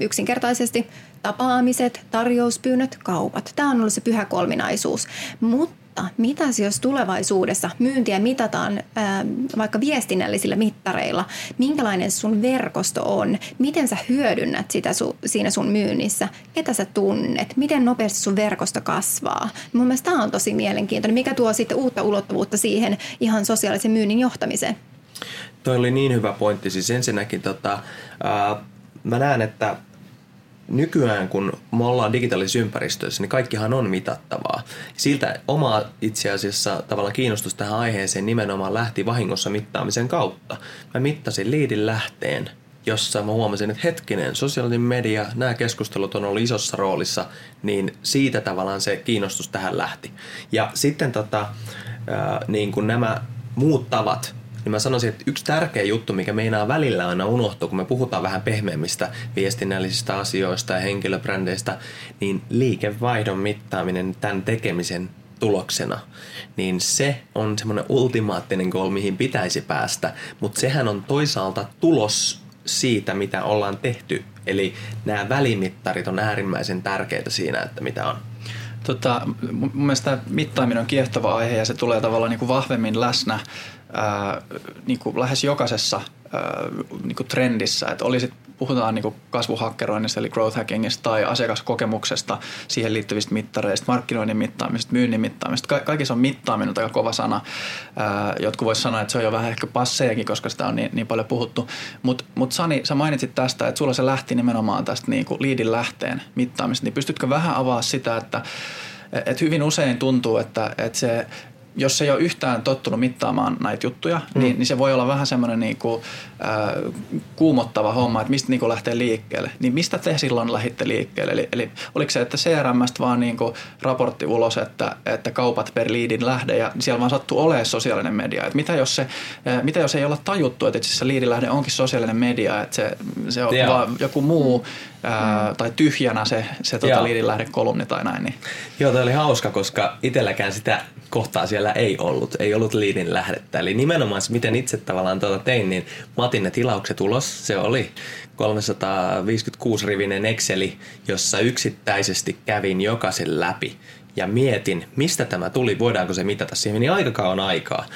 yksinkertaisesti. Tapaamiset, tarjouspyynnöt, kaupat. Tämä on ollut se pyhä kolminaisuus. Mutta mitäs jos tulevaisuudessa myyntiä mitataan ää, vaikka viestinnällisillä mittareilla? Minkälainen sun verkosto on? Miten sä hyödynnät sitä su- siinä sun myynnissä? Ketä sä tunnet? Miten nopeasti sun verkosto kasvaa? Mun mielestä tämä on tosi mielenkiintoinen. Mikä tuo sitten uutta ulottuvuutta siihen ihan sosiaalisen myynnin johtamiseen? Toi oli niin hyvä pointti. Siis ensinnäkin tota, ää, mä näen, että nykyään, kun me ollaan digitaalisessa ympäristössä, niin kaikkihan on mitattavaa. Siltä oma itse asiassa tavallaan kiinnostus tähän aiheeseen nimenomaan lähti vahingossa mittaamisen kautta. Mä mittasin liidin lähteen, jossa mä huomasin, että hetkinen, sosiaalinen media, nämä keskustelut on ollut isossa roolissa, niin siitä tavallaan se kiinnostus tähän lähti. Ja sitten tota, niin kun nämä muut tavat, niin mä sanoisin, että yksi tärkeä juttu, mikä meinaa välillä aina unohtua, kun me puhutaan vähän pehmeämmistä viestinnällisistä asioista ja henkilöbrändeistä, niin liikevaihdon mittaaminen tämän tekemisen tuloksena, niin se on semmoinen ultimaattinen goal, mihin pitäisi päästä, mutta sehän on toisaalta tulos siitä, mitä ollaan tehty. Eli nämä välimittarit on äärimmäisen tärkeitä siinä, että mitä on. Tota, mun mielestä mittaaminen on kiehtova aihe ja se tulee tavallaan niin kuin vahvemmin läsnä Ää, niin kuin lähes jokaisessa ää, niin kuin trendissä, että olisi, puhutaan niin kuin kasvuhakkeroinnista eli growth hackingista tai asiakaskokemuksesta, siihen liittyvistä mittareista, markkinoinnin mittaamista, myynnin mittaamista. Ka- kaikissa on mittaaminen, aika kova sana. Ää, jotkut voisi sanoa, että se on jo vähän ehkä passeekin, koska sitä on niin, niin paljon puhuttu. Mutta mut Sani, sä mainitsit tästä, että sulla se lähti nimenomaan tästä niin kuin liidin lähteen mittaamista, niin pystytkö vähän avaa sitä, että et hyvin usein tuntuu, että et se jos ei ole yhtään tottunut mittaamaan näitä juttuja, mm. niin, niin se voi olla vähän semmoinen niinku, äh, kuumottava homma, että mistä niinku lähtee liikkeelle. Niin mistä te silloin lähditte liikkeelle? Eli, eli oliko se, että C R M:stä vaan niinku raportti ulos, että, että kaupat per liidin lähde ja siellä vaan sattuu olemaan sosiaalinen media. Et mitä, jos se, äh, mitä jos ei olla tajuttu, että itse asiassa liidin lähde onkin sosiaalinen media, että se, se on yeah. vaan joku muu äh, mm. tai tyhjänä se, se tota liidin lähdekolumni tai näin. Niin. Joo, toi oli hauska, koska itselläkään sitä kohtaa siellä ei ollut, ei ollut liidin lähdettä. Eli nimenomaan se, miten itse tavallaan tuota tein, niin mä otin ne tilaukset ulos. Se oli kolmesataaviisikymmentäkuusi rivinen Exceli, jossa yksittäisesti kävin jokaisen läpi ja mietin, mistä tämä tuli, voidaanko se mitata. Siihen meni aika kauan aikaa,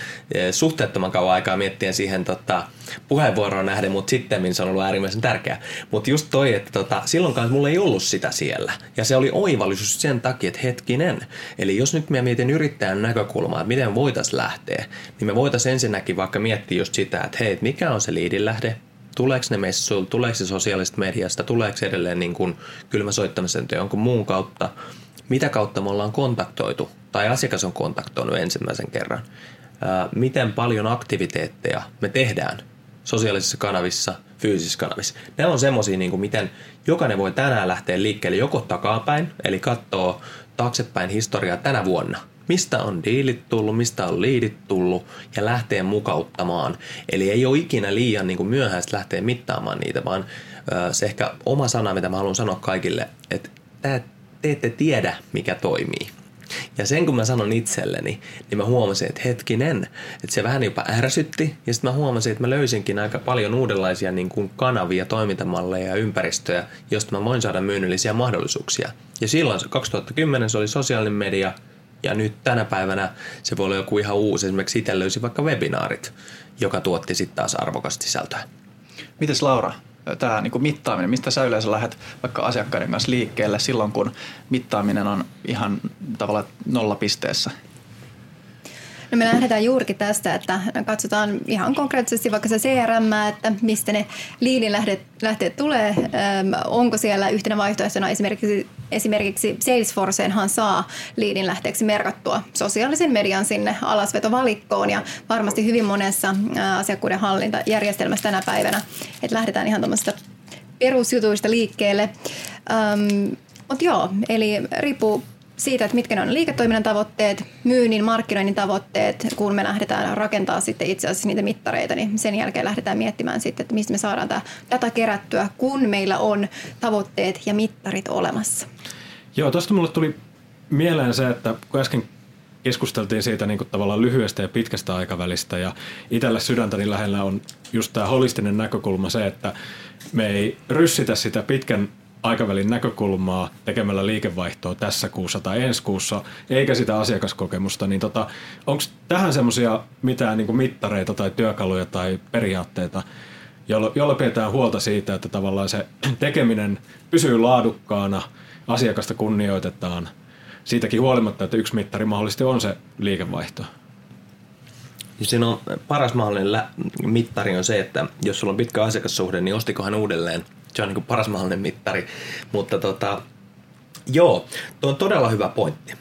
suhteettoman kauan aikaa miettien siihen tota, puheenvuoroon nähden, mutta sitten se on ollut äärimmäisen tärkeää. Mutta just toi, että tota, silloin kanssa mulla ei ollut sitä siellä. Ja se oli oivallisuus sen takia, että hetkinen. Eli jos nyt mä mietin yrittäjän näkökulmaa, että miten voitaisiin lähteä, niin me voitaisiin ensinnäkin vaikka miettiä just sitä, että hei, mikä on se liidin lähde? Tuleeko ne messuilta, tuleeko se sosiaalisesta mediasta, tuleeko se edelleen niin kuin kylmäsoittamisen tai jonkun muun kautta? Mitä kautta me ollaan kontaktoitu tai asiakas on kontaktoinut ensimmäisen kerran? Ää, miten paljon aktiviteetteja me tehdään sosiaalisissa kanavissa, fyysisissä kanavissa? Nämä on semmoisia, niin kuin miten jokainen voi tänään lähteä liikkeelle joko takapäin, eli katsoo taaksepäin historiaa tänä vuonna. Mistä on diilit tullut, mistä on liidit tullut ja lähtee mukauttamaan. Eli ei ole ikinä liian niin kuin myöhäistä lähteä mittaamaan niitä, vaan ää, se ehkä oma sana, mitä mä haluan sanoa kaikille, että tämä te ette tiedä, mikä toimii. Ja sen kun mä sanon itselleni, niin mä huomasin, että hetkinen, että se vähän jopa ärsytti. Ja sitten mä huomasin, että mä löysinkin aika paljon uudenlaisia niin kuin kanavia, toimintamalleja ja ympäristöjä, josta mä voin saada myynnillisiä mahdollisuuksia. Ja silloin kaksituhattakymmenen se oli sosiaalinen media, ja nyt tänä päivänä se voi olla joku ihan uusi. Esimerkiksi itse löysin vaikka webinaarit, joka tuotti sitten taas arvokasta sisältöä. Mites Laura? Tämä niin kuin mittaaminen, mistä sä yleensä lähdet vaikka asiakkaiden kanssa liikkeelle silloin, kun mittaaminen on ihan tavallaan nollapisteessä? No me lähdetään juurikin tästä, että katsotaan ihan konkreettisesti vaikka se C R M, että mistä ne liidin lähteet tulee. Onko siellä yhtenä vaihtoehtona esimerkiksi, esimerkiksi Salesforceenhan saa liidin lähteeksi merkattua sosiaalisen median sinne alasvetovalikkoon ja varmasti hyvin monessa asiakkuuden hallintajärjestelmässä tänä päivänä, että lähdetään ihan tuommoisesta perusjutuista liikkeelle. Mutta joo, eli riippuu siitä, että mitkä ne on liiketoiminnan tavoitteet, myynnin, markkinoinnin tavoitteet, kun me lähdetään rakentaa sitten itse asiassa niitä mittareita, niin sen jälkeen lähdetään miettimään sitten, että mistä me saadaan tämä data kerättyä, kun meillä on tavoitteet ja mittarit olemassa. Joo, tuosta mulle tuli mieleen se, että kun äsken keskusteltiin siitä niin kuin tavallaan lyhyestä ja pitkästä aikavälistä ja itselle sydäntäni lähellä on just tämä holistinen näkökulma se, että me ei ryssitä sitä pitkän aikavälin näkökulmaa tekemällä liikevaihtoa tässä kuussa tai ensi kuussa, eikä sitä asiakaskokemusta, niin tota, onko tähän semmoisia mitään niin kuin mittareita tai työkaluja tai periaatteita, jolla, jolla pidetään huolta siitä, että tavallaan se tekeminen pysyy laadukkaana, asiakasta kunnioitetaan, siitäkin huolimatta, että yksi mittari mahdollisesti on se liikevaihto? Siinä on paras mahdollinen lä- mittari on se, että jos sulla on pitkä asiakassuhde, niin ostikohan uudelleen. Se on niin kuin paras mahdollinen mittari, mutta tota, joo, tuo on todella hyvä pointti.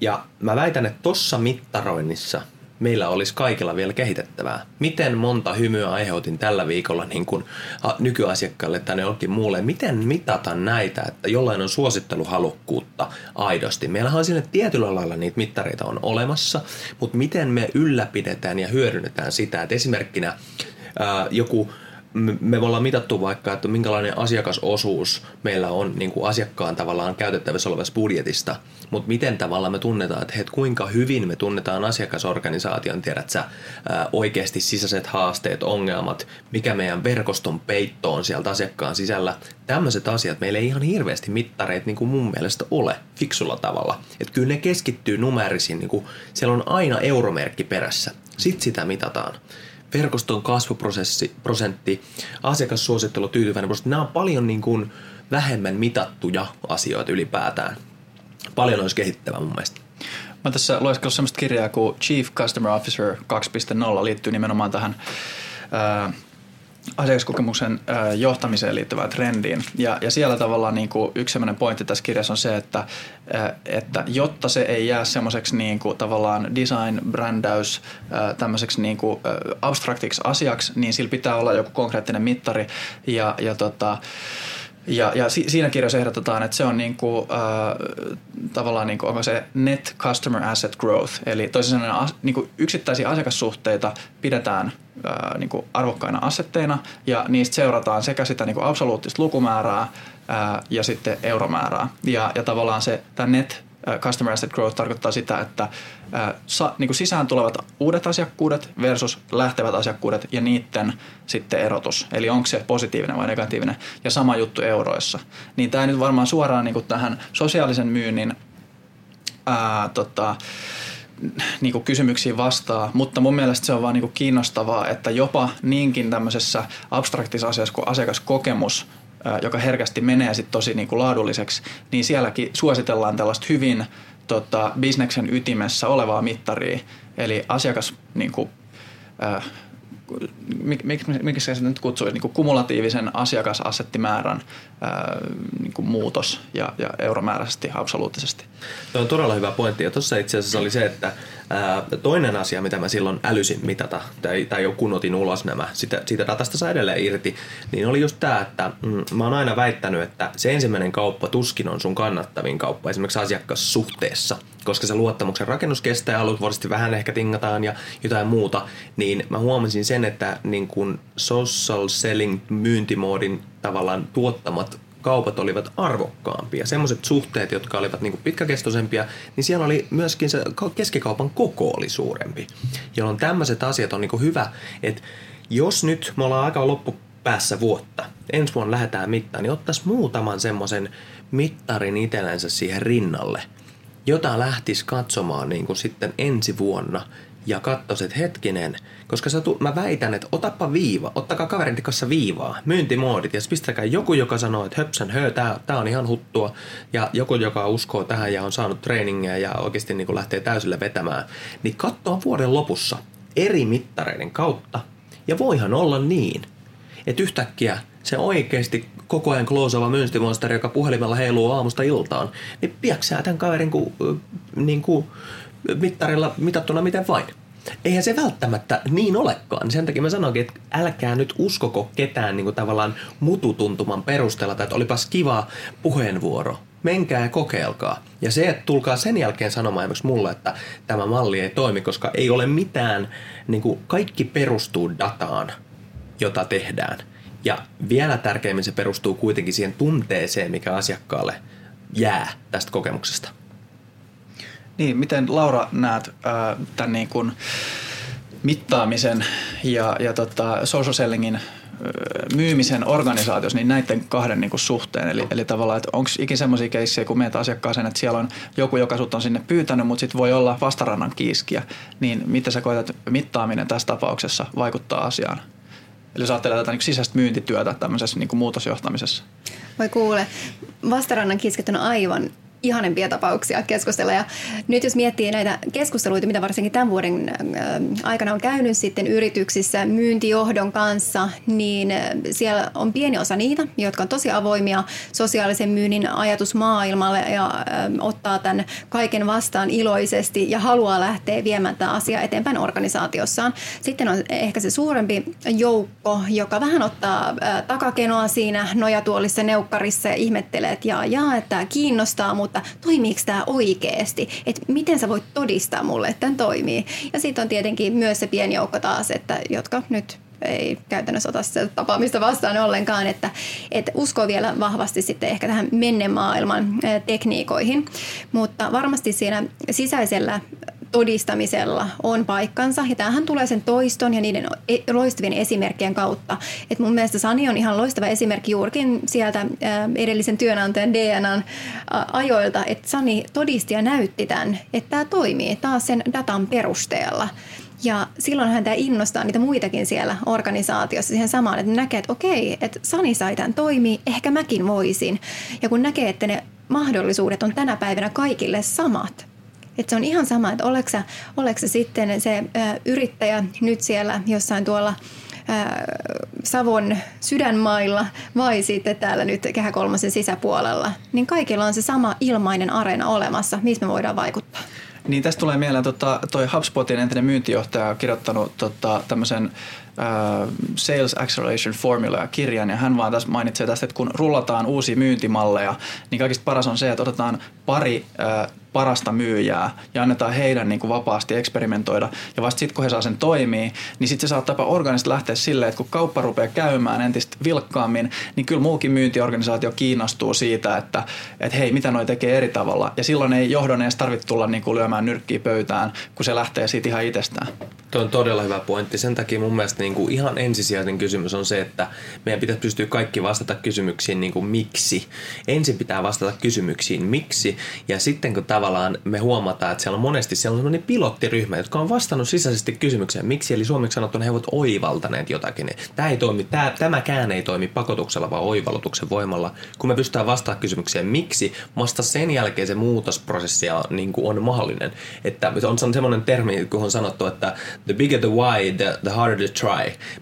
Ja mä väitän, että tossa mittaroinnissa meillä olisi kaikilla vielä kehitettävää. Miten monta hymyä aiheutin tällä viikolla niin kuin nykyasiakkaille tai jollekin muulle? Miten mitata näitä, että jollain on suositteluhalukkuutta aidosti? Meillähän on siinä tietyllä lailla niitä mittareita on olemassa, mutta miten me ylläpidetään ja hyödynnetään sitä, että esimerkkinä ää, joku me ollaan mitattu vaikka, että minkälainen asiakasosuus meillä on niin kuin asiakkaan tavallaan käytettävissä olevassa budjetista, mutta miten tavallaan me tunnetaan, että hei, kuinka hyvin me tunnetaan asiakasorganisaation, tiedät sä, oikeasti sisäiset haasteet, ongelmat, mikä meidän verkoston peitto on sieltä asiakkaan sisällä. Tämmöiset asiat meillä ei ihan hirveästi mittareita niin kuin mun mielestä ole fiksulla tavalla. Että kyllä ne keskittyy numerisiin, niin kuin siellä on aina euromerkki perässä, sit sitä mitataan. Verkoston kasvuprosentti, asiakassuosittelu, tyytyväinen prosentti, nämä on paljon niin kuin vähemmän mitattuja asioita ylipäätään. Paljon olisi kehittävää mun mielestä. Mä tässä lueskellut sellaista kirjaa kuin Chief Customer Officer kaksi piste nolla liittyy nimenomaan tähän ää, asiakaskokemuksen ää, johtamiseen liittyvään trendiin. Ja, ja siellä tavallaan niin kuin yksi sellainen pointti tässä kirjassa on se, että, ää, että jotta se ei jää semmoiseksi niin kuin tavallaan design, brändäys, ää, tämmöiseksi niin kuin ää, abstraktiksi asiaksi, niin sillä pitää olla joku konkreettinen mittari ja, ja tota... Ja, ja si- siinä kirjassa ehdotetaan, että se on niinku, äh, tavallaan niinku, onko se net customer asset growth. Eli toisin sanoen as- niinku yksittäisiä asiakassuhteita pidetään äh, niinku arvokkaina assetteina ja niistä seurataan sekä sitä niinku absoluuttista lukumäärää äh, ja sitten euromäärää. Ja, ja tavallaan se tämä net customer asset growth tarkoittaa sitä, että äh, sa- niinku sisään tulevat uudet asiakkuudet versus lähtevät asiakkuudet ja niiden sitten erotus. Eli onko se positiivinen vai negatiivinen. Ja sama juttu euroissa. Niin tämä nyt varmaan suoraan niinku tähän sosiaalisen myynnin ää, tota, niinku kysymyksiin vastaa, mutta mun mielestä se on vaan niinku kiinnostavaa, että jopa niinkin tämmöisessä abstraktissa asiassa kuin asiakaskokemus, joka herkästi menee sit tosi niinku laadulliseksi, niin sielläkin suositellaan tällaista hyvin tota, bisneksen ytimessä olevaa mittaria. Eli asiakas, niinku, äh, mik, mik, mik se nyt kutsui, niinku kumulatiivisen asiakasassettimäärän äh, niinku muutos ja, ja euromääräisesti, absoluuttisesti. Tuo on todella hyvä pointti. Ja tuossa itse asiassa oli se, että äh, toinen asia, mitä mä silloin älysin mitata, tai, tai jo kun otin ulos nämä, sitä, siitä datasta saa edelleen irti, niin oli just tämä, että mm, mä oon aina väittänyt, että se ensimmäinen kauppa tuskin on sun kannattavin kauppa, esimerkiksi asiakassuhteessa, koska se luottamuksen rakennus kestää, aluksi vähän ehkä tingataan ja jotain muuta, niin mä huomasin sen, että niin kun social selling myyntimoodin tavallaan tuottamat kaupat olivat arvokkaampia. Semmoiset suhteet, jotka olivat niin kuin pitkäkestoisempia, niin siellä oli myöskin se keskikaupan koko oli suurempi, jolloin tämmöiset asiat on niin kuin hyvä, että jos nyt me ollaan aika loppupäässä vuotta, ensi vuonna lähdetään mittaan, niin ottaisi muutaman semmoisen mittarin itsellensä siihen rinnalle, jota lähtisi katsomaan niin kuin sitten ensi vuonna ja kattoiset hetkinen, koska sä tu- mä väitän, että otappa viiva, ottakaa kaverin kanssa viivaa, myyntimoodit ja pistäkää joku, joka sanoo, että höpsän hö, tää, tää on ihan huttua ja joku, joka uskoo tähän ja on saanut treeningiä ja oikeasti niin kun lähtee täysillä vetämään, niin katsoa vuoden lopussa eri mittareiden kautta ja voihan olla niin, että yhtäkkiä se oikeasti koko ajan kloosaava myyntimonsteri, joka puhelimella heiluu aamusta iltaan, niin piäksää tämän kaverin ku, niin ku, mittarilla mitattuna miten vain. Eihän se välttämättä niin olekaan. Sen takia mä sanoinkin, että älkää nyt uskoko ketään niin kuin tavallaan mututuntuman perusteella, tai että olipas kiva puheenvuoro. Menkää ja kokeilkaa. Ja se, että tulkaa sen jälkeen sanomaan esimerkiksi mulle, että tämä malli ei toimi, koska ei ole mitään, niin kuin kaikki perustuu dataan, jota tehdään. Ja vielä tärkeimmin se perustuu kuitenkin siihen tunteeseen, mikä asiakkaalle jää tästä kokemuksesta. Niin, miten Laura näet äh, tämän niin kuin mittaamisen ja, ja tota social sellingin äh, myymisen organisaatiossa, niin näiden kahden niin kuin suhteen? Eli, eli tavallaan, että onko ikinä semmoisia keissejä, kun menet asiakkaaseen, että siellä on joku, joka sut on sinne pyytänyt, mutta sitten voi olla vastarannan kiiskiä. Niin miten sä koetat mittaaminen tässä tapauksessa vaikuttaa asiaan? Eli jos ajattelee tätä niin sisäistä myyntityötä tämmöisessä niin kuin muutosjohtamisessa. Voi kuule, vastarannan kiisket on aivan ihanempia tapauksia keskustella. Ja nyt jos miettii näitä keskusteluita, mitä varsinkin tämän vuoden aikana on käynyt sitten yrityksissä myyntijohdon kanssa, niin siellä on pieni osa niitä, jotka on tosi avoimia sosiaalisen myynnin ajatusmaailmalle ja ottaa tämän kaiken vastaan iloisesti ja haluaa lähteä viemään tämä asia eteenpäin organisaatiossaan. Sitten on ehkä se suurempi joukko, joka vähän ottaa takakenoa siinä nojatuolissa neukkarissa ja ihmettelee, että jaa, jaa, että tämä kiinnostaa, mutta toimiiko tämä oikeasti? Että miten sä voit todistaa mulle, että tämä toimii? Ja sitten on tietenkin myös se pieni joukko taas, että, jotka nyt ei käytännössä ota sitä tapaamista vastaan ollenkaan, että, että uskoo vielä vahvasti sitten ehkä tähän menneen maailman tekniikoihin. Mutta varmasti siinä sisäisellä todistamisella on paikkansa. Ja tämähän tulee sen toiston ja niiden loistavien esimerkkien kautta. Et mun mielestä Sani on ihan loistava esimerkki juurikin sieltä edellisen työnantajan D N A:n ajoilta, että Sani todisti ja näytti tämän, että tämä toimii taas sen datan perusteella. Ja silloinhan tämä innostaa niitä muitakin siellä organisaatiossa siihen samaan, että näkee, että okei, että Sani sai tämän toimii, ehkä mäkin voisin. Ja kun näkee, että ne mahdollisuudet on tänä päivänä kaikille samat, että se on ihan sama, että oletko sä, oletko sä sitten se ä, yrittäjä nyt siellä jossain tuolla ä, Savon sydänmailla vai sitten täällä nyt Kehä kolmosen sisäpuolella, niin kaikilla on se sama ilmainen areena olemassa, missä me voidaan vaikuttaa. Niin tästä tulee mieleen tota, toi HubSpotin entinen myyntijohtaja on kirjoittanut tota, tämmöisen äh, Sales Acceleration Formula-kirjan ja hän vaan tässä mainitsee tästä, että kun rullataan uusia myyntimalleja, niin kaikista paras on se, että otetaan pari äh, parasta myyjää ja annetaan heidän niin kuin vapaasti eksperimentoida. Ja vasta sitten, kun he saa sen toimii, niin sitten se saattaa organista lähteä silleen, että kun kauppa rupeaa käymään entistä vilkkaammin, niin kyllä muukin myyntiorganisaatio kiinnostuu siitä, että, että hei, mitä noi tekee eri tavalla. Ja silloin ei johdon edes tarvitse tulla niin kuin lyömään nyrkkiä pöytään, kun se lähtee siitä ihan itsestään. Tuo on todella hyvä pointti. Sen takia mun mielestä niin kuin ihan ensisijainen kysymys on se, että meidän pitäisi pystyä kaikki vastata kysymyksiin niin kuin miksi. Ensin pitää vastata kysymyksiin miksi ja sitten kun tavallaan me huomataan, että siellä on monesti siellä on sellainen pilottiryhmä, jotka on vastannut sisäisesti kysymykseen miksi, eli suomeksi sanottuna he ovat oivaltaneet jotakin. Tämä ei toimi, tämä, tämäkään ei toimi pakotuksella vaan oivallutuksen voimalla. Kun me pystytään vastaamaan kysymykseen miksi, vasta sen jälkeen se muutosprosessi on, niin kuin on mahdollinen. Että on semmoinen termi, kun on sanottu, että the bigger the why, the, the harder to try.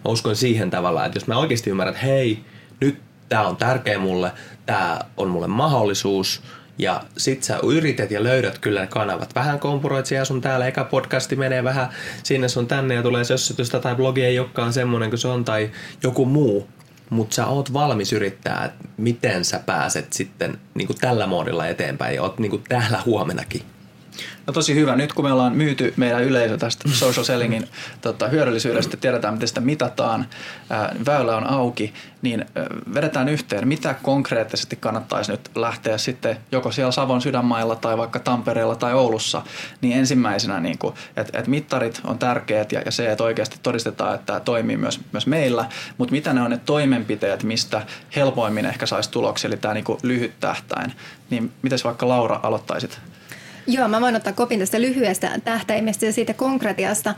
Mä uskon siihen tavallaan, että jos mä oikeasti ymmärrän, että hei, nyt tää on tärkeä mulle, tää on mulle mahdollisuus, ja sit sä yrität ja löydät kyllä ne kanavat. Vähän kompuroit siellä sun täällä, eka podcasti menee vähän sinne sun tänne ja tulee sössytystä tai blogi ei olekaan semmonen kuin se on tai joku muu. Mutta sä oot valmis yrittää, että miten sä pääset sitten niin kuin tällä moodilla eteenpäin ja oot niin kuin täällä huomenakin. No tosi hyvä. Nyt kun me ollaan myyty meidän yleisö tästä social sellingin tota, hyödyllisyydestä, tiedetään miten sitä mitataan, ää, väylä on auki, niin ää, vedetään yhteen. Mitä konkreettisesti kannattaisi nyt lähteä sitten joko siellä Savon sydänmailla tai vaikka Tampereella tai Oulussa, niin ensimmäisenä, niin että et mittarit on tärkeät ja, ja se, että oikeasti todistetaan, että tämä toimii myös, myös meillä, mutta mitä ne on ne toimenpiteet, mistä helpoimmin ehkä saisi tuloksia, eli tämä niin lyhyt tähtäin. Niin mites vaikka Laura aloittaisit? Joo, mä voin ottaa kopin tästä lyhyestä tähtäimestä ja siitä konkretiasta,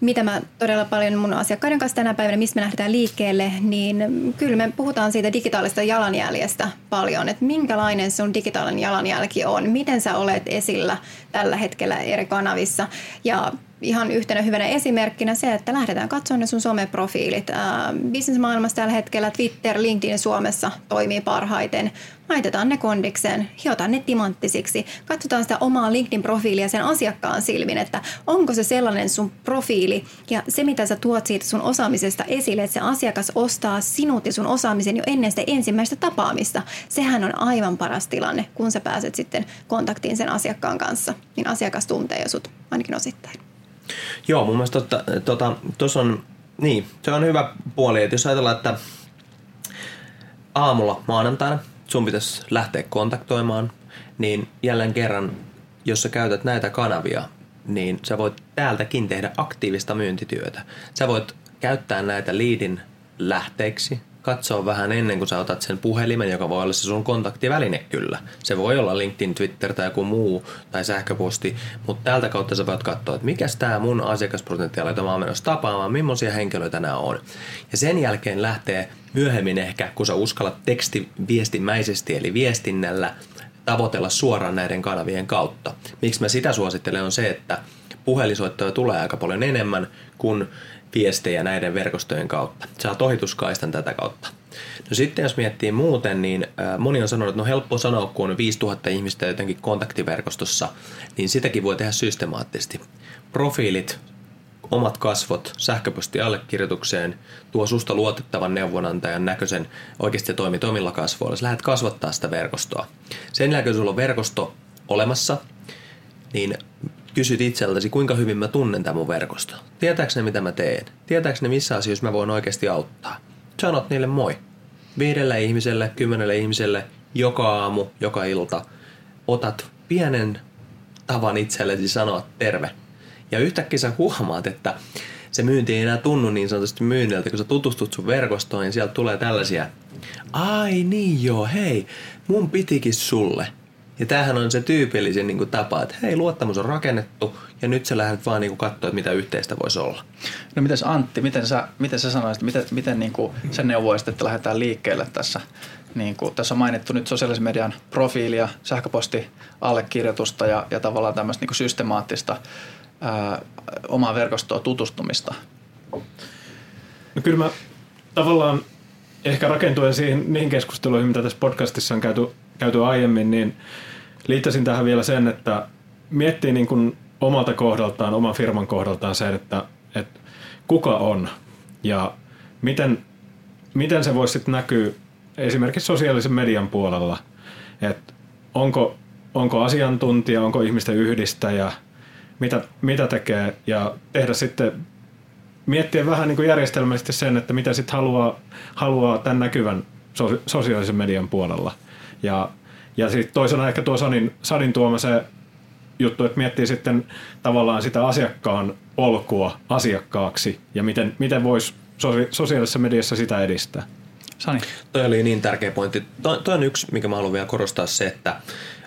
mitä mä todella paljon mun asiakkaiden kanssa tänä päivänä, mistä me lähdetään liikkeelle, niin kyllä me puhutaan siitä digitaalista jalanjäljestä paljon, että minkälainen sun digitaalinen jalanjälki on, miten sä olet esillä tällä hetkellä eri kanavissa ja ihan yhtenä hyvänä esimerkkinä se, että lähdetään katsomaan ne sun someprofiilit. Businessmaailmassa tällä hetkellä Twitter, LinkedIn Suomessa toimii parhaiten. Laitetaan ne kondikseen, hiotaan ne timanttisiksi. Katsotaan sitä omaa LinkedIn-profiilia sen asiakkaan silmin, että onko se sellainen sun profiili ja se, mitä sä tuot siitä sun osaamisesta esille, että se asiakas ostaa sinut ja sun osaamisen jo ennen sitä ensimmäistä tapaamista. Sehän on aivan paras tilanne, kun sä pääset sitten kontaktiin sen asiakkaan kanssa, niin asiakas tuntee jo sut ainakin osittain. Joo, mun mielestä tuota, tuossa on, niin, se on hyvä puoli, että jos ajatellaan, että aamulla maanantaina sun pitäisi lähteä kontaktoimaan, niin jälleen kerran, jos sä käytät näitä kanavia, niin sä voit täältäkin tehdä aktiivista myyntityötä. Sä voit käyttää näitä leadin lähteeksi, katsoa vähän ennen kuin sä otat sen puhelimen, joka voi olla se sun kontaktiväline kyllä. Se voi olla LinkedIn, Twitter tai joku muu tai sähköposti, mutta täältä kautta sä voit katsoa, että mikäs tää mun asiakaspotentiaali, jota mä oon menossa tapaamaan, millaisia henkilöitä nämä on. Ja sen jälkeen lähtee myöhemmin ehkä, kun sä uskallat tekstiviestimäisesti eli viestinnällä tavoitella suoraan näiden kanavien kautta. Miksi mä sitä suosittelen on se, että puhelisoittoja tulee aika paljon enemmän kuin viestejä näiden verkostojen kautta. Saat ohituskaistan tätä kautta. No sitten jos miettii muuten, niin moni on sanonut, että no helppo sanoa, kun on viisituhatta ihmistä jotenkin kontaktiverkostossa, niin sitäkin voi tehdä systemaattisesti. Profiilit, omat kasvot, sähköposti allekirjoitukseen, tuo susta luotettavan neuvonantajan näköisen, oikeasti toimit omilla kasvoilla. Sä lähdet kasvattaa sitä verkostoa. Sen jälkeen, kun sulla on verkosto olemassa, niin kysyt itseltäsi, kuinka hyvin mä tunnen tämän mun verkosto. Tietääkö ne, mitä mä teen? Tietääkö ne, missä asioissa mä voin oikeasti auttaa? Sanot niille moi. Viidelle ihmiselle, kymmenelle ihmiselle, joka aamu, joka ilta. Otat pienen tavan itsellesi sanoa terve. Ja yhtäkkiä sä huomaat, että se myynti ei enää tunnu niin sanotusti myynniltä, kun sä tutustut sun verkostoon ja sieltä tulee tällaisia. Ai niin joo, hei, mun pitikin sulle. Ja tämähän on se tyypillisin niin kuin tapa, että hei, luottamus on rakennettu ja nyt sä lähdet vaan niin kuin katsoa, että mitä yhteistä voisi olla. No mitäs Antti, miten sä, miten sä sanoisit, miten, miten niin kuin sä neuvoisit, että lähdetään liikkeelle tässä? Niin kuin, tässä on mainittu nyt sosiaalisen median profiilia, sähköpostiallekirjoitusta ja, ja tavallaan tämmöistä niin kuin systemaattista ää, omaa verkostoa tutustumista. No kyllä mä tavallaan ehkä rakentuen siihen, niihin keskusteluihin, mitä tässä podcastissa on käyty käyty aiemmin, niin liittäisin tähän vielä sen, että miettii niin kuin omalta kohdaltaan, oman firman kohdaltaan sen, että, että kuka on ja miten, miten se voisi sitten näkyä esimerkiksi sosiaalisen median puolella. Että onko, onko asiantuntija, onko ihmisten yhdistäjä, mitä, mitä tekee ja tehdä sitten, miettiä vähän niin kuin järjestelmällisesti sen, että mitä sitten haluaa, haluaa tämän näkyvän sosiaalisen median puolella. Ja, ja sitten toisena ehkä tuo Sanin, Sanin tuoma se juttu, että miettii sitten tavallaan sitä asiakkaan polkua asiakkaaksi ja miten, miten voisi sosiaalisessa mediassa sitä edistää. Sani. Toi oli niin tärkeä pointti. Toi, toi on yksi, mikä mä haluan vielä korostaa se, että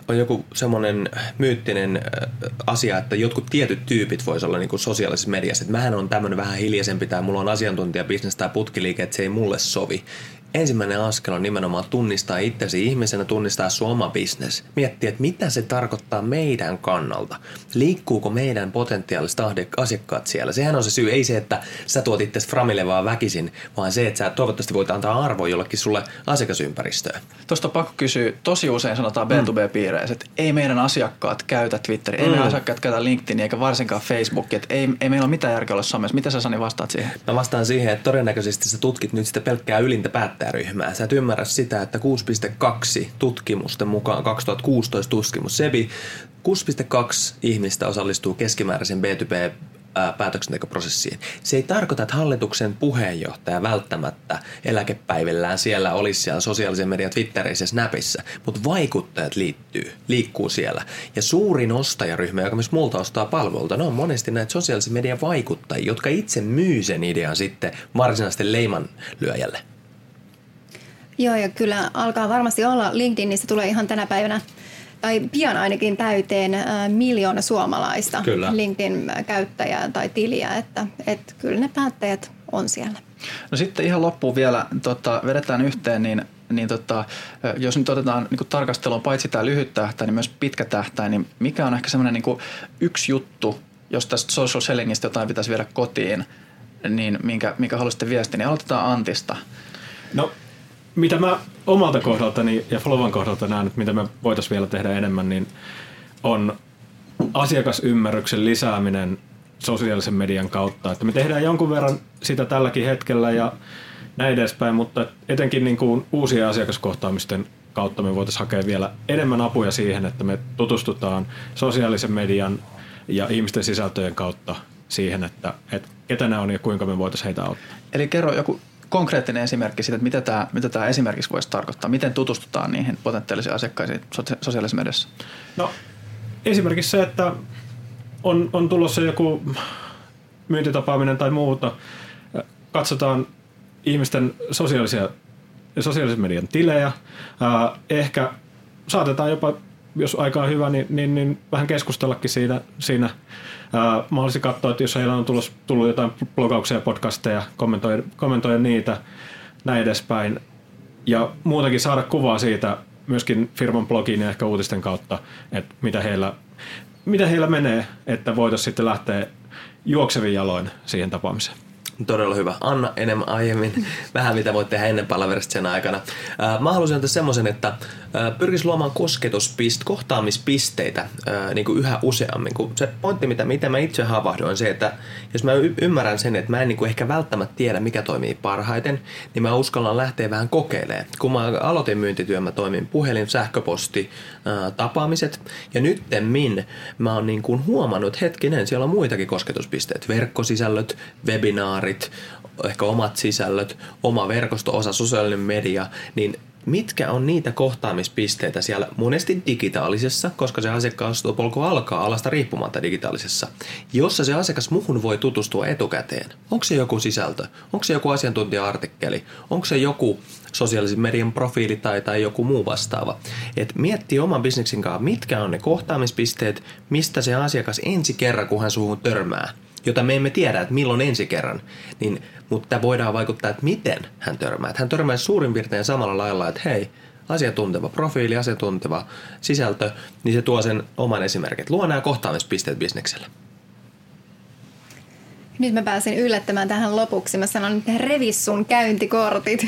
on joku semmoinen myyttinen asia, että jotkut tietyt tyypit voisi olla niin kuin sosiaalisessa mediassa. Että mähän on tämmöinen vähän hiljaisempi tai mulla on asiantuntijabisnes tai putkiliike, että se ei mulle sovi. Ensimmäinen askel on nimenomaan tunnistaa itsesi ihmisenä, tunnistaa sun oma bisnes. Miettiä, että mitä se tarkoittaa meidän kannalta. Liikkuuko meidän potentiaaliset asiakkaat siellä? Sehän on se syy, ei se, että sä tuot itsesi framille vaan väkisin, vaan se, että sä toivottavasti voit antaa arvoa jollekin sulle asiakasympäristöön. Tuosta on pakko kysyä, tosi usein sanotaan B two B-piireissä, että ei meidän asiakkaat käytä Twitteriä, ei mm. meidän asiakkaat käytä LinkedInia eikä varsinkaan Facebookia, että ei, ei meillä ole mitään järkeä olla somessa. Mitä sä, Sani, vastaat siihen? Mä vastaan siihen, että todennäköisesti sä tutkit nyt sitä pelkkää ylintä päättää. Ryhmää. Sä et ymmärrä sitä, että kuusi pilkku kaksi tutkimusten mukaan, kaksituhattakuusitoista tutkimus S E B I, kuusi pilkku kaksi ihmistä osallistuu keskimääräisen B two B päätöksentekoprosessiin. Se ei tarkoita, että hallituksen puheenjohtaja välttämättä eläkepäivillään siellä olisi siellä sosiaalisen median Twitterissä ja Snapissa, mutta vaikuttajat liittyy, liikkuu siellä. Ja suurin ostajaryhmä, joka myös multa ostaa palveluilta, ne on monesti näitä sosiaalisen median vaikuttajia, jotka itse myy sen idean sitten varsinaisesti leimanlyöjälle. Joo, ja kyllä alkaa varmasti olla. LinkedInissä tulee ihan tänä päivänä tai pian ainakin täyteen äh, miljoona suomalaista kyllä. LinkedIn-käyttäjää tai tiliä, että et kyllä ne päättäjät on siellä. No sitten ihan loppuun vielä tota, vedetään yhteen, niin Niin tota, jos nyt otetaan niin tarkastelua paitsi tämä lyhyt tähtäin, niin myös pitkä tähtäin, niin mikä on ehkä semmoinen niin yksi juttu, jos tästä social sellingistä jotain pitäisi viedä kotiin, niin minkä, minkä haluaisitte viestiä, niin aloitetaan Antista. No, mitä mä omalta kohdaltani ja Flovan kohdalta näen, mitä me voitaisiin vielä tehdä enemmän, niin on asiakasymmärryksen lisääminen sosiaalisen median kautta. Että me tehdään jonkun verran sitä tälläkin hetkellä ja näin edespäin, mutta etenkin niin kuin uusien asiakaskohtaamisten kautta me voitaisiin hakea vielä enemmän apuja siihen, että me tutustutaan sosiaalisen median ja ihmisten sisältöjen kautta siihen, että, että ketä nämä on ja kuinka me voitaisiin heitä auttaa. Eli kerro joku konkreettinen esimerkki siitä, että mitä tämä, mitä tämä esimerkiksi voisi tarkoittaa. Miten tutustutaan niihin potentiaalisiin asiakkaisiin sosiaalisessa mediassa? No esimerkiksi se, että on, on tulossa joku myyntitapaaminen tai muuta. Katsotaan ihmisten sosiaalisia, sosiaalisen median tilejä. Ehkä saatetaan jopa, jos aika on hyvä, niin, niin, niin vähän keskustellakin siinä. siinä. Mahdollisesti katsoa, että jos heillä on tullut, tullut jotain blogauksia ja podcasteja, kommentoida, kommentoida niitä, näin edespäin. Ja muutenkin saada kuvaa siitä myöskin firman blogiin ja ehkä uutisten kautta, että mitä heillä, mitä heillä menee, että voitaisiin sitten lähteä juoksevin jaloin siihen tapaamiseen. Todella hyvä. Anna enemmän aiemmin. Vähän mitä voit tehdä ennen palaverista sen aikana. Mä haluaisin ottaa semmoisen, että pyrkisi luomaan kosketuspist, kohtaamispisteitä niin kuin yhä useammin. Se pointti, mitä, mitä mä itse havahdoin, on se, että jos mä y- ymmärrän sen, että mä en niin kuin ehkä välttämättä tiedä, mikä toimii parhaiten, niin mä uskallan lähteä vähän kokeilemaan. Kun mä aloitin myyntityön, mä toimin puhelin, sähköposti, ää, tapaamiset. Ja nyttemmin mä oon niin kuin huomannut, hetkinen, siellä on muitakin kosketuspisteet. Verkkosisällöt, webinaari, ehkä omat sisällöt, oma verkosto-osa, sosiaalinen media, niin mitkä on niitä kohtaamispisteitä siellä monesti digitaalisessa, koska se asiakaspolku alkaa alasta riippumatta digitaalisessa, jossa se asiakas muhun voi tutustua etukäteen. Onko se joku sisältö? Onko se joku asiantuntija-artikkeli? Onko se joku sosiaalisen median profiili tai, tai joku muu vastaava? Et miettii oman bisneksen kanssa, mitkä on ne kohtaamispisteet, mistä se asiakas ensi kerran, kun hän suuhun törmää, jota me emme tiedä, että milloin ensi kerran, niin, mutta voidaan vaikuttaa, että miten hän törmää. Että hän törmää suurin piirtein samalla lailla, että hei, asiantunteva profiili, asiantunteva sisältö, niin se tuo sen oman esimerkin. Luo nämä kohtaamispisteet bisnekselle. Nyt mä pääsin yllättämään tähän lopuksi. Mä sanon, että revis sun käyntikortit.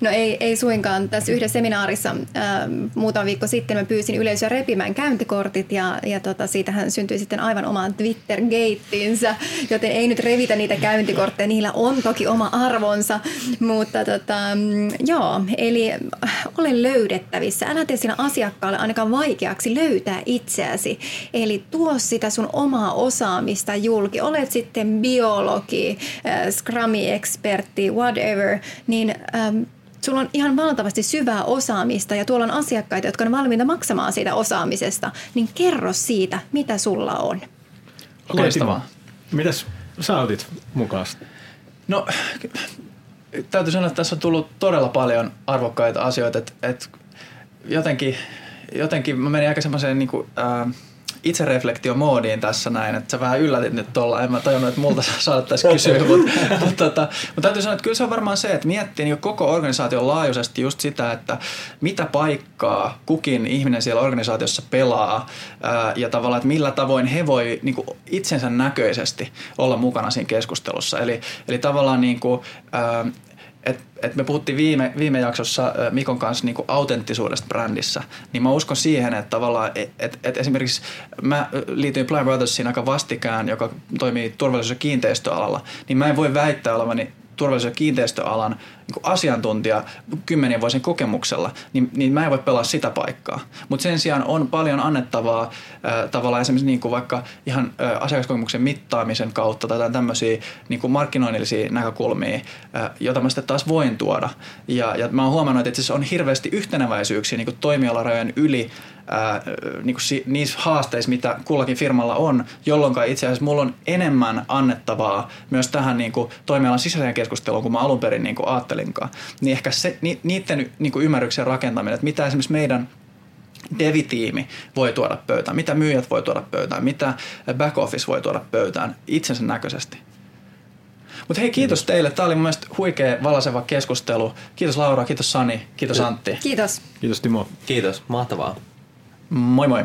No ei, ei suinkaan. Tässä yhdessä seminaarissa ää, muutama viikko sitten mä pyysin yleisöä repimään käyntikortit ja, ja tota, siitähän syntyi sitten aivan omaan Twitter-geittiinsä, joten ei nyt revitä niitä käyntikortteja. Niillä on toki oma arvonsa, mutta tota, joo, eli ole löydettävissä. Älä tee sillä asiakkaalle ainakaan vaikeaksi löytää itseäsi. Eli tuo sitä sun omaa osaamista julki. Olet sitten biologi, Scrumi-ekspertti, whatever, niin äm, sulla on ihan valtavasti syvää osaamista ja tuolla on asiakkaita, jotka on valmiita maksamaan siitä osaamisesta, niin kerro siitä, mitä sulla on. Loistavaa. Mitäs sä otit mukaan? No, täytyy sanoa, että tässä on tullut todella paljon arvokkaita asioita, että et jotenkin, jotenkin mä menin aika semmoiseen niin kuin, ää, itsereflektiomoodiin tässä näin, että sä vähän yllätit nyt tuolla, en mä tajunnut, että multa saattaisi kysyä, mutta, mutta, mutta, mutta täytyy sanoa, että kyllä se on varmaan se, että miettii niin koko organisaation laajuisesti just sitä, että mitä paikkaa kukin ihminen siellä organisaatiossa pelaa ää, ja tavallaan, että millä tavoin he voi niin kuin itsensä näköisesti olla mukana siinä keskustelussa, eli, eli tavallaan niin kuin, ää, Et, et me puhuttiin viime, viime jaksossa Mikon kanssa niinku autenttisuudesta brändissä, niin mä uskon siihen, että tavallaan, että et esimerkiksi mä liityin Blind Brothersiin aika vastikään, joka toimii turvallisuus- ja kiinteistöalalla, niin mä en voi väittää olevani turvallisuus- ja kiinteistöalan niin asiantuntija kymmenien vuosien kokemuksella, niin, niin mä en voi pelaa sitä paikkaa. Mutta sen sijaan on paljon annettavaa äh, tavallaan esimerkiksi niin kuin vaikka ihan äh, asiakaskokemuksen mittaamisen kautta tai tämmöisiä niin kuin markkinoinnillisia näkökulmia, äh, jota mä sitten taas voin tuoda. Ja, ja mä oon huomannut, että itse on hirveästi yhteneväisyyksiä niin kuin toimialarajojen yli äh, niin kuin si, niissä haasteissa, mitä kullakin firmalla on, jolloin itse asiassa mulla on enemmän annettavaa myös tähän niin kuin toimialan sisäiseen keskusteluun, kun mä alun perin niin kuin ajattelin. Niin ehkä se, niiden niin kuin ymmärryksen rakentaminen, että mitä esimerkiksi meidän devitiimi voi tuoda pöytään, mitä myyjät voi tuoda pöytään, mitä back office voi tuoda pöytään itsensä näköisesti. Mutta hei, kiitos teille. Tämä oli mun mielestä huikea, valaiseva keskustelu. Kiitos Laura, kiitos Sani, kiitos Antti. Kiitos. Kiitos Timo. Kiitos, mahtavaa. Moi moi.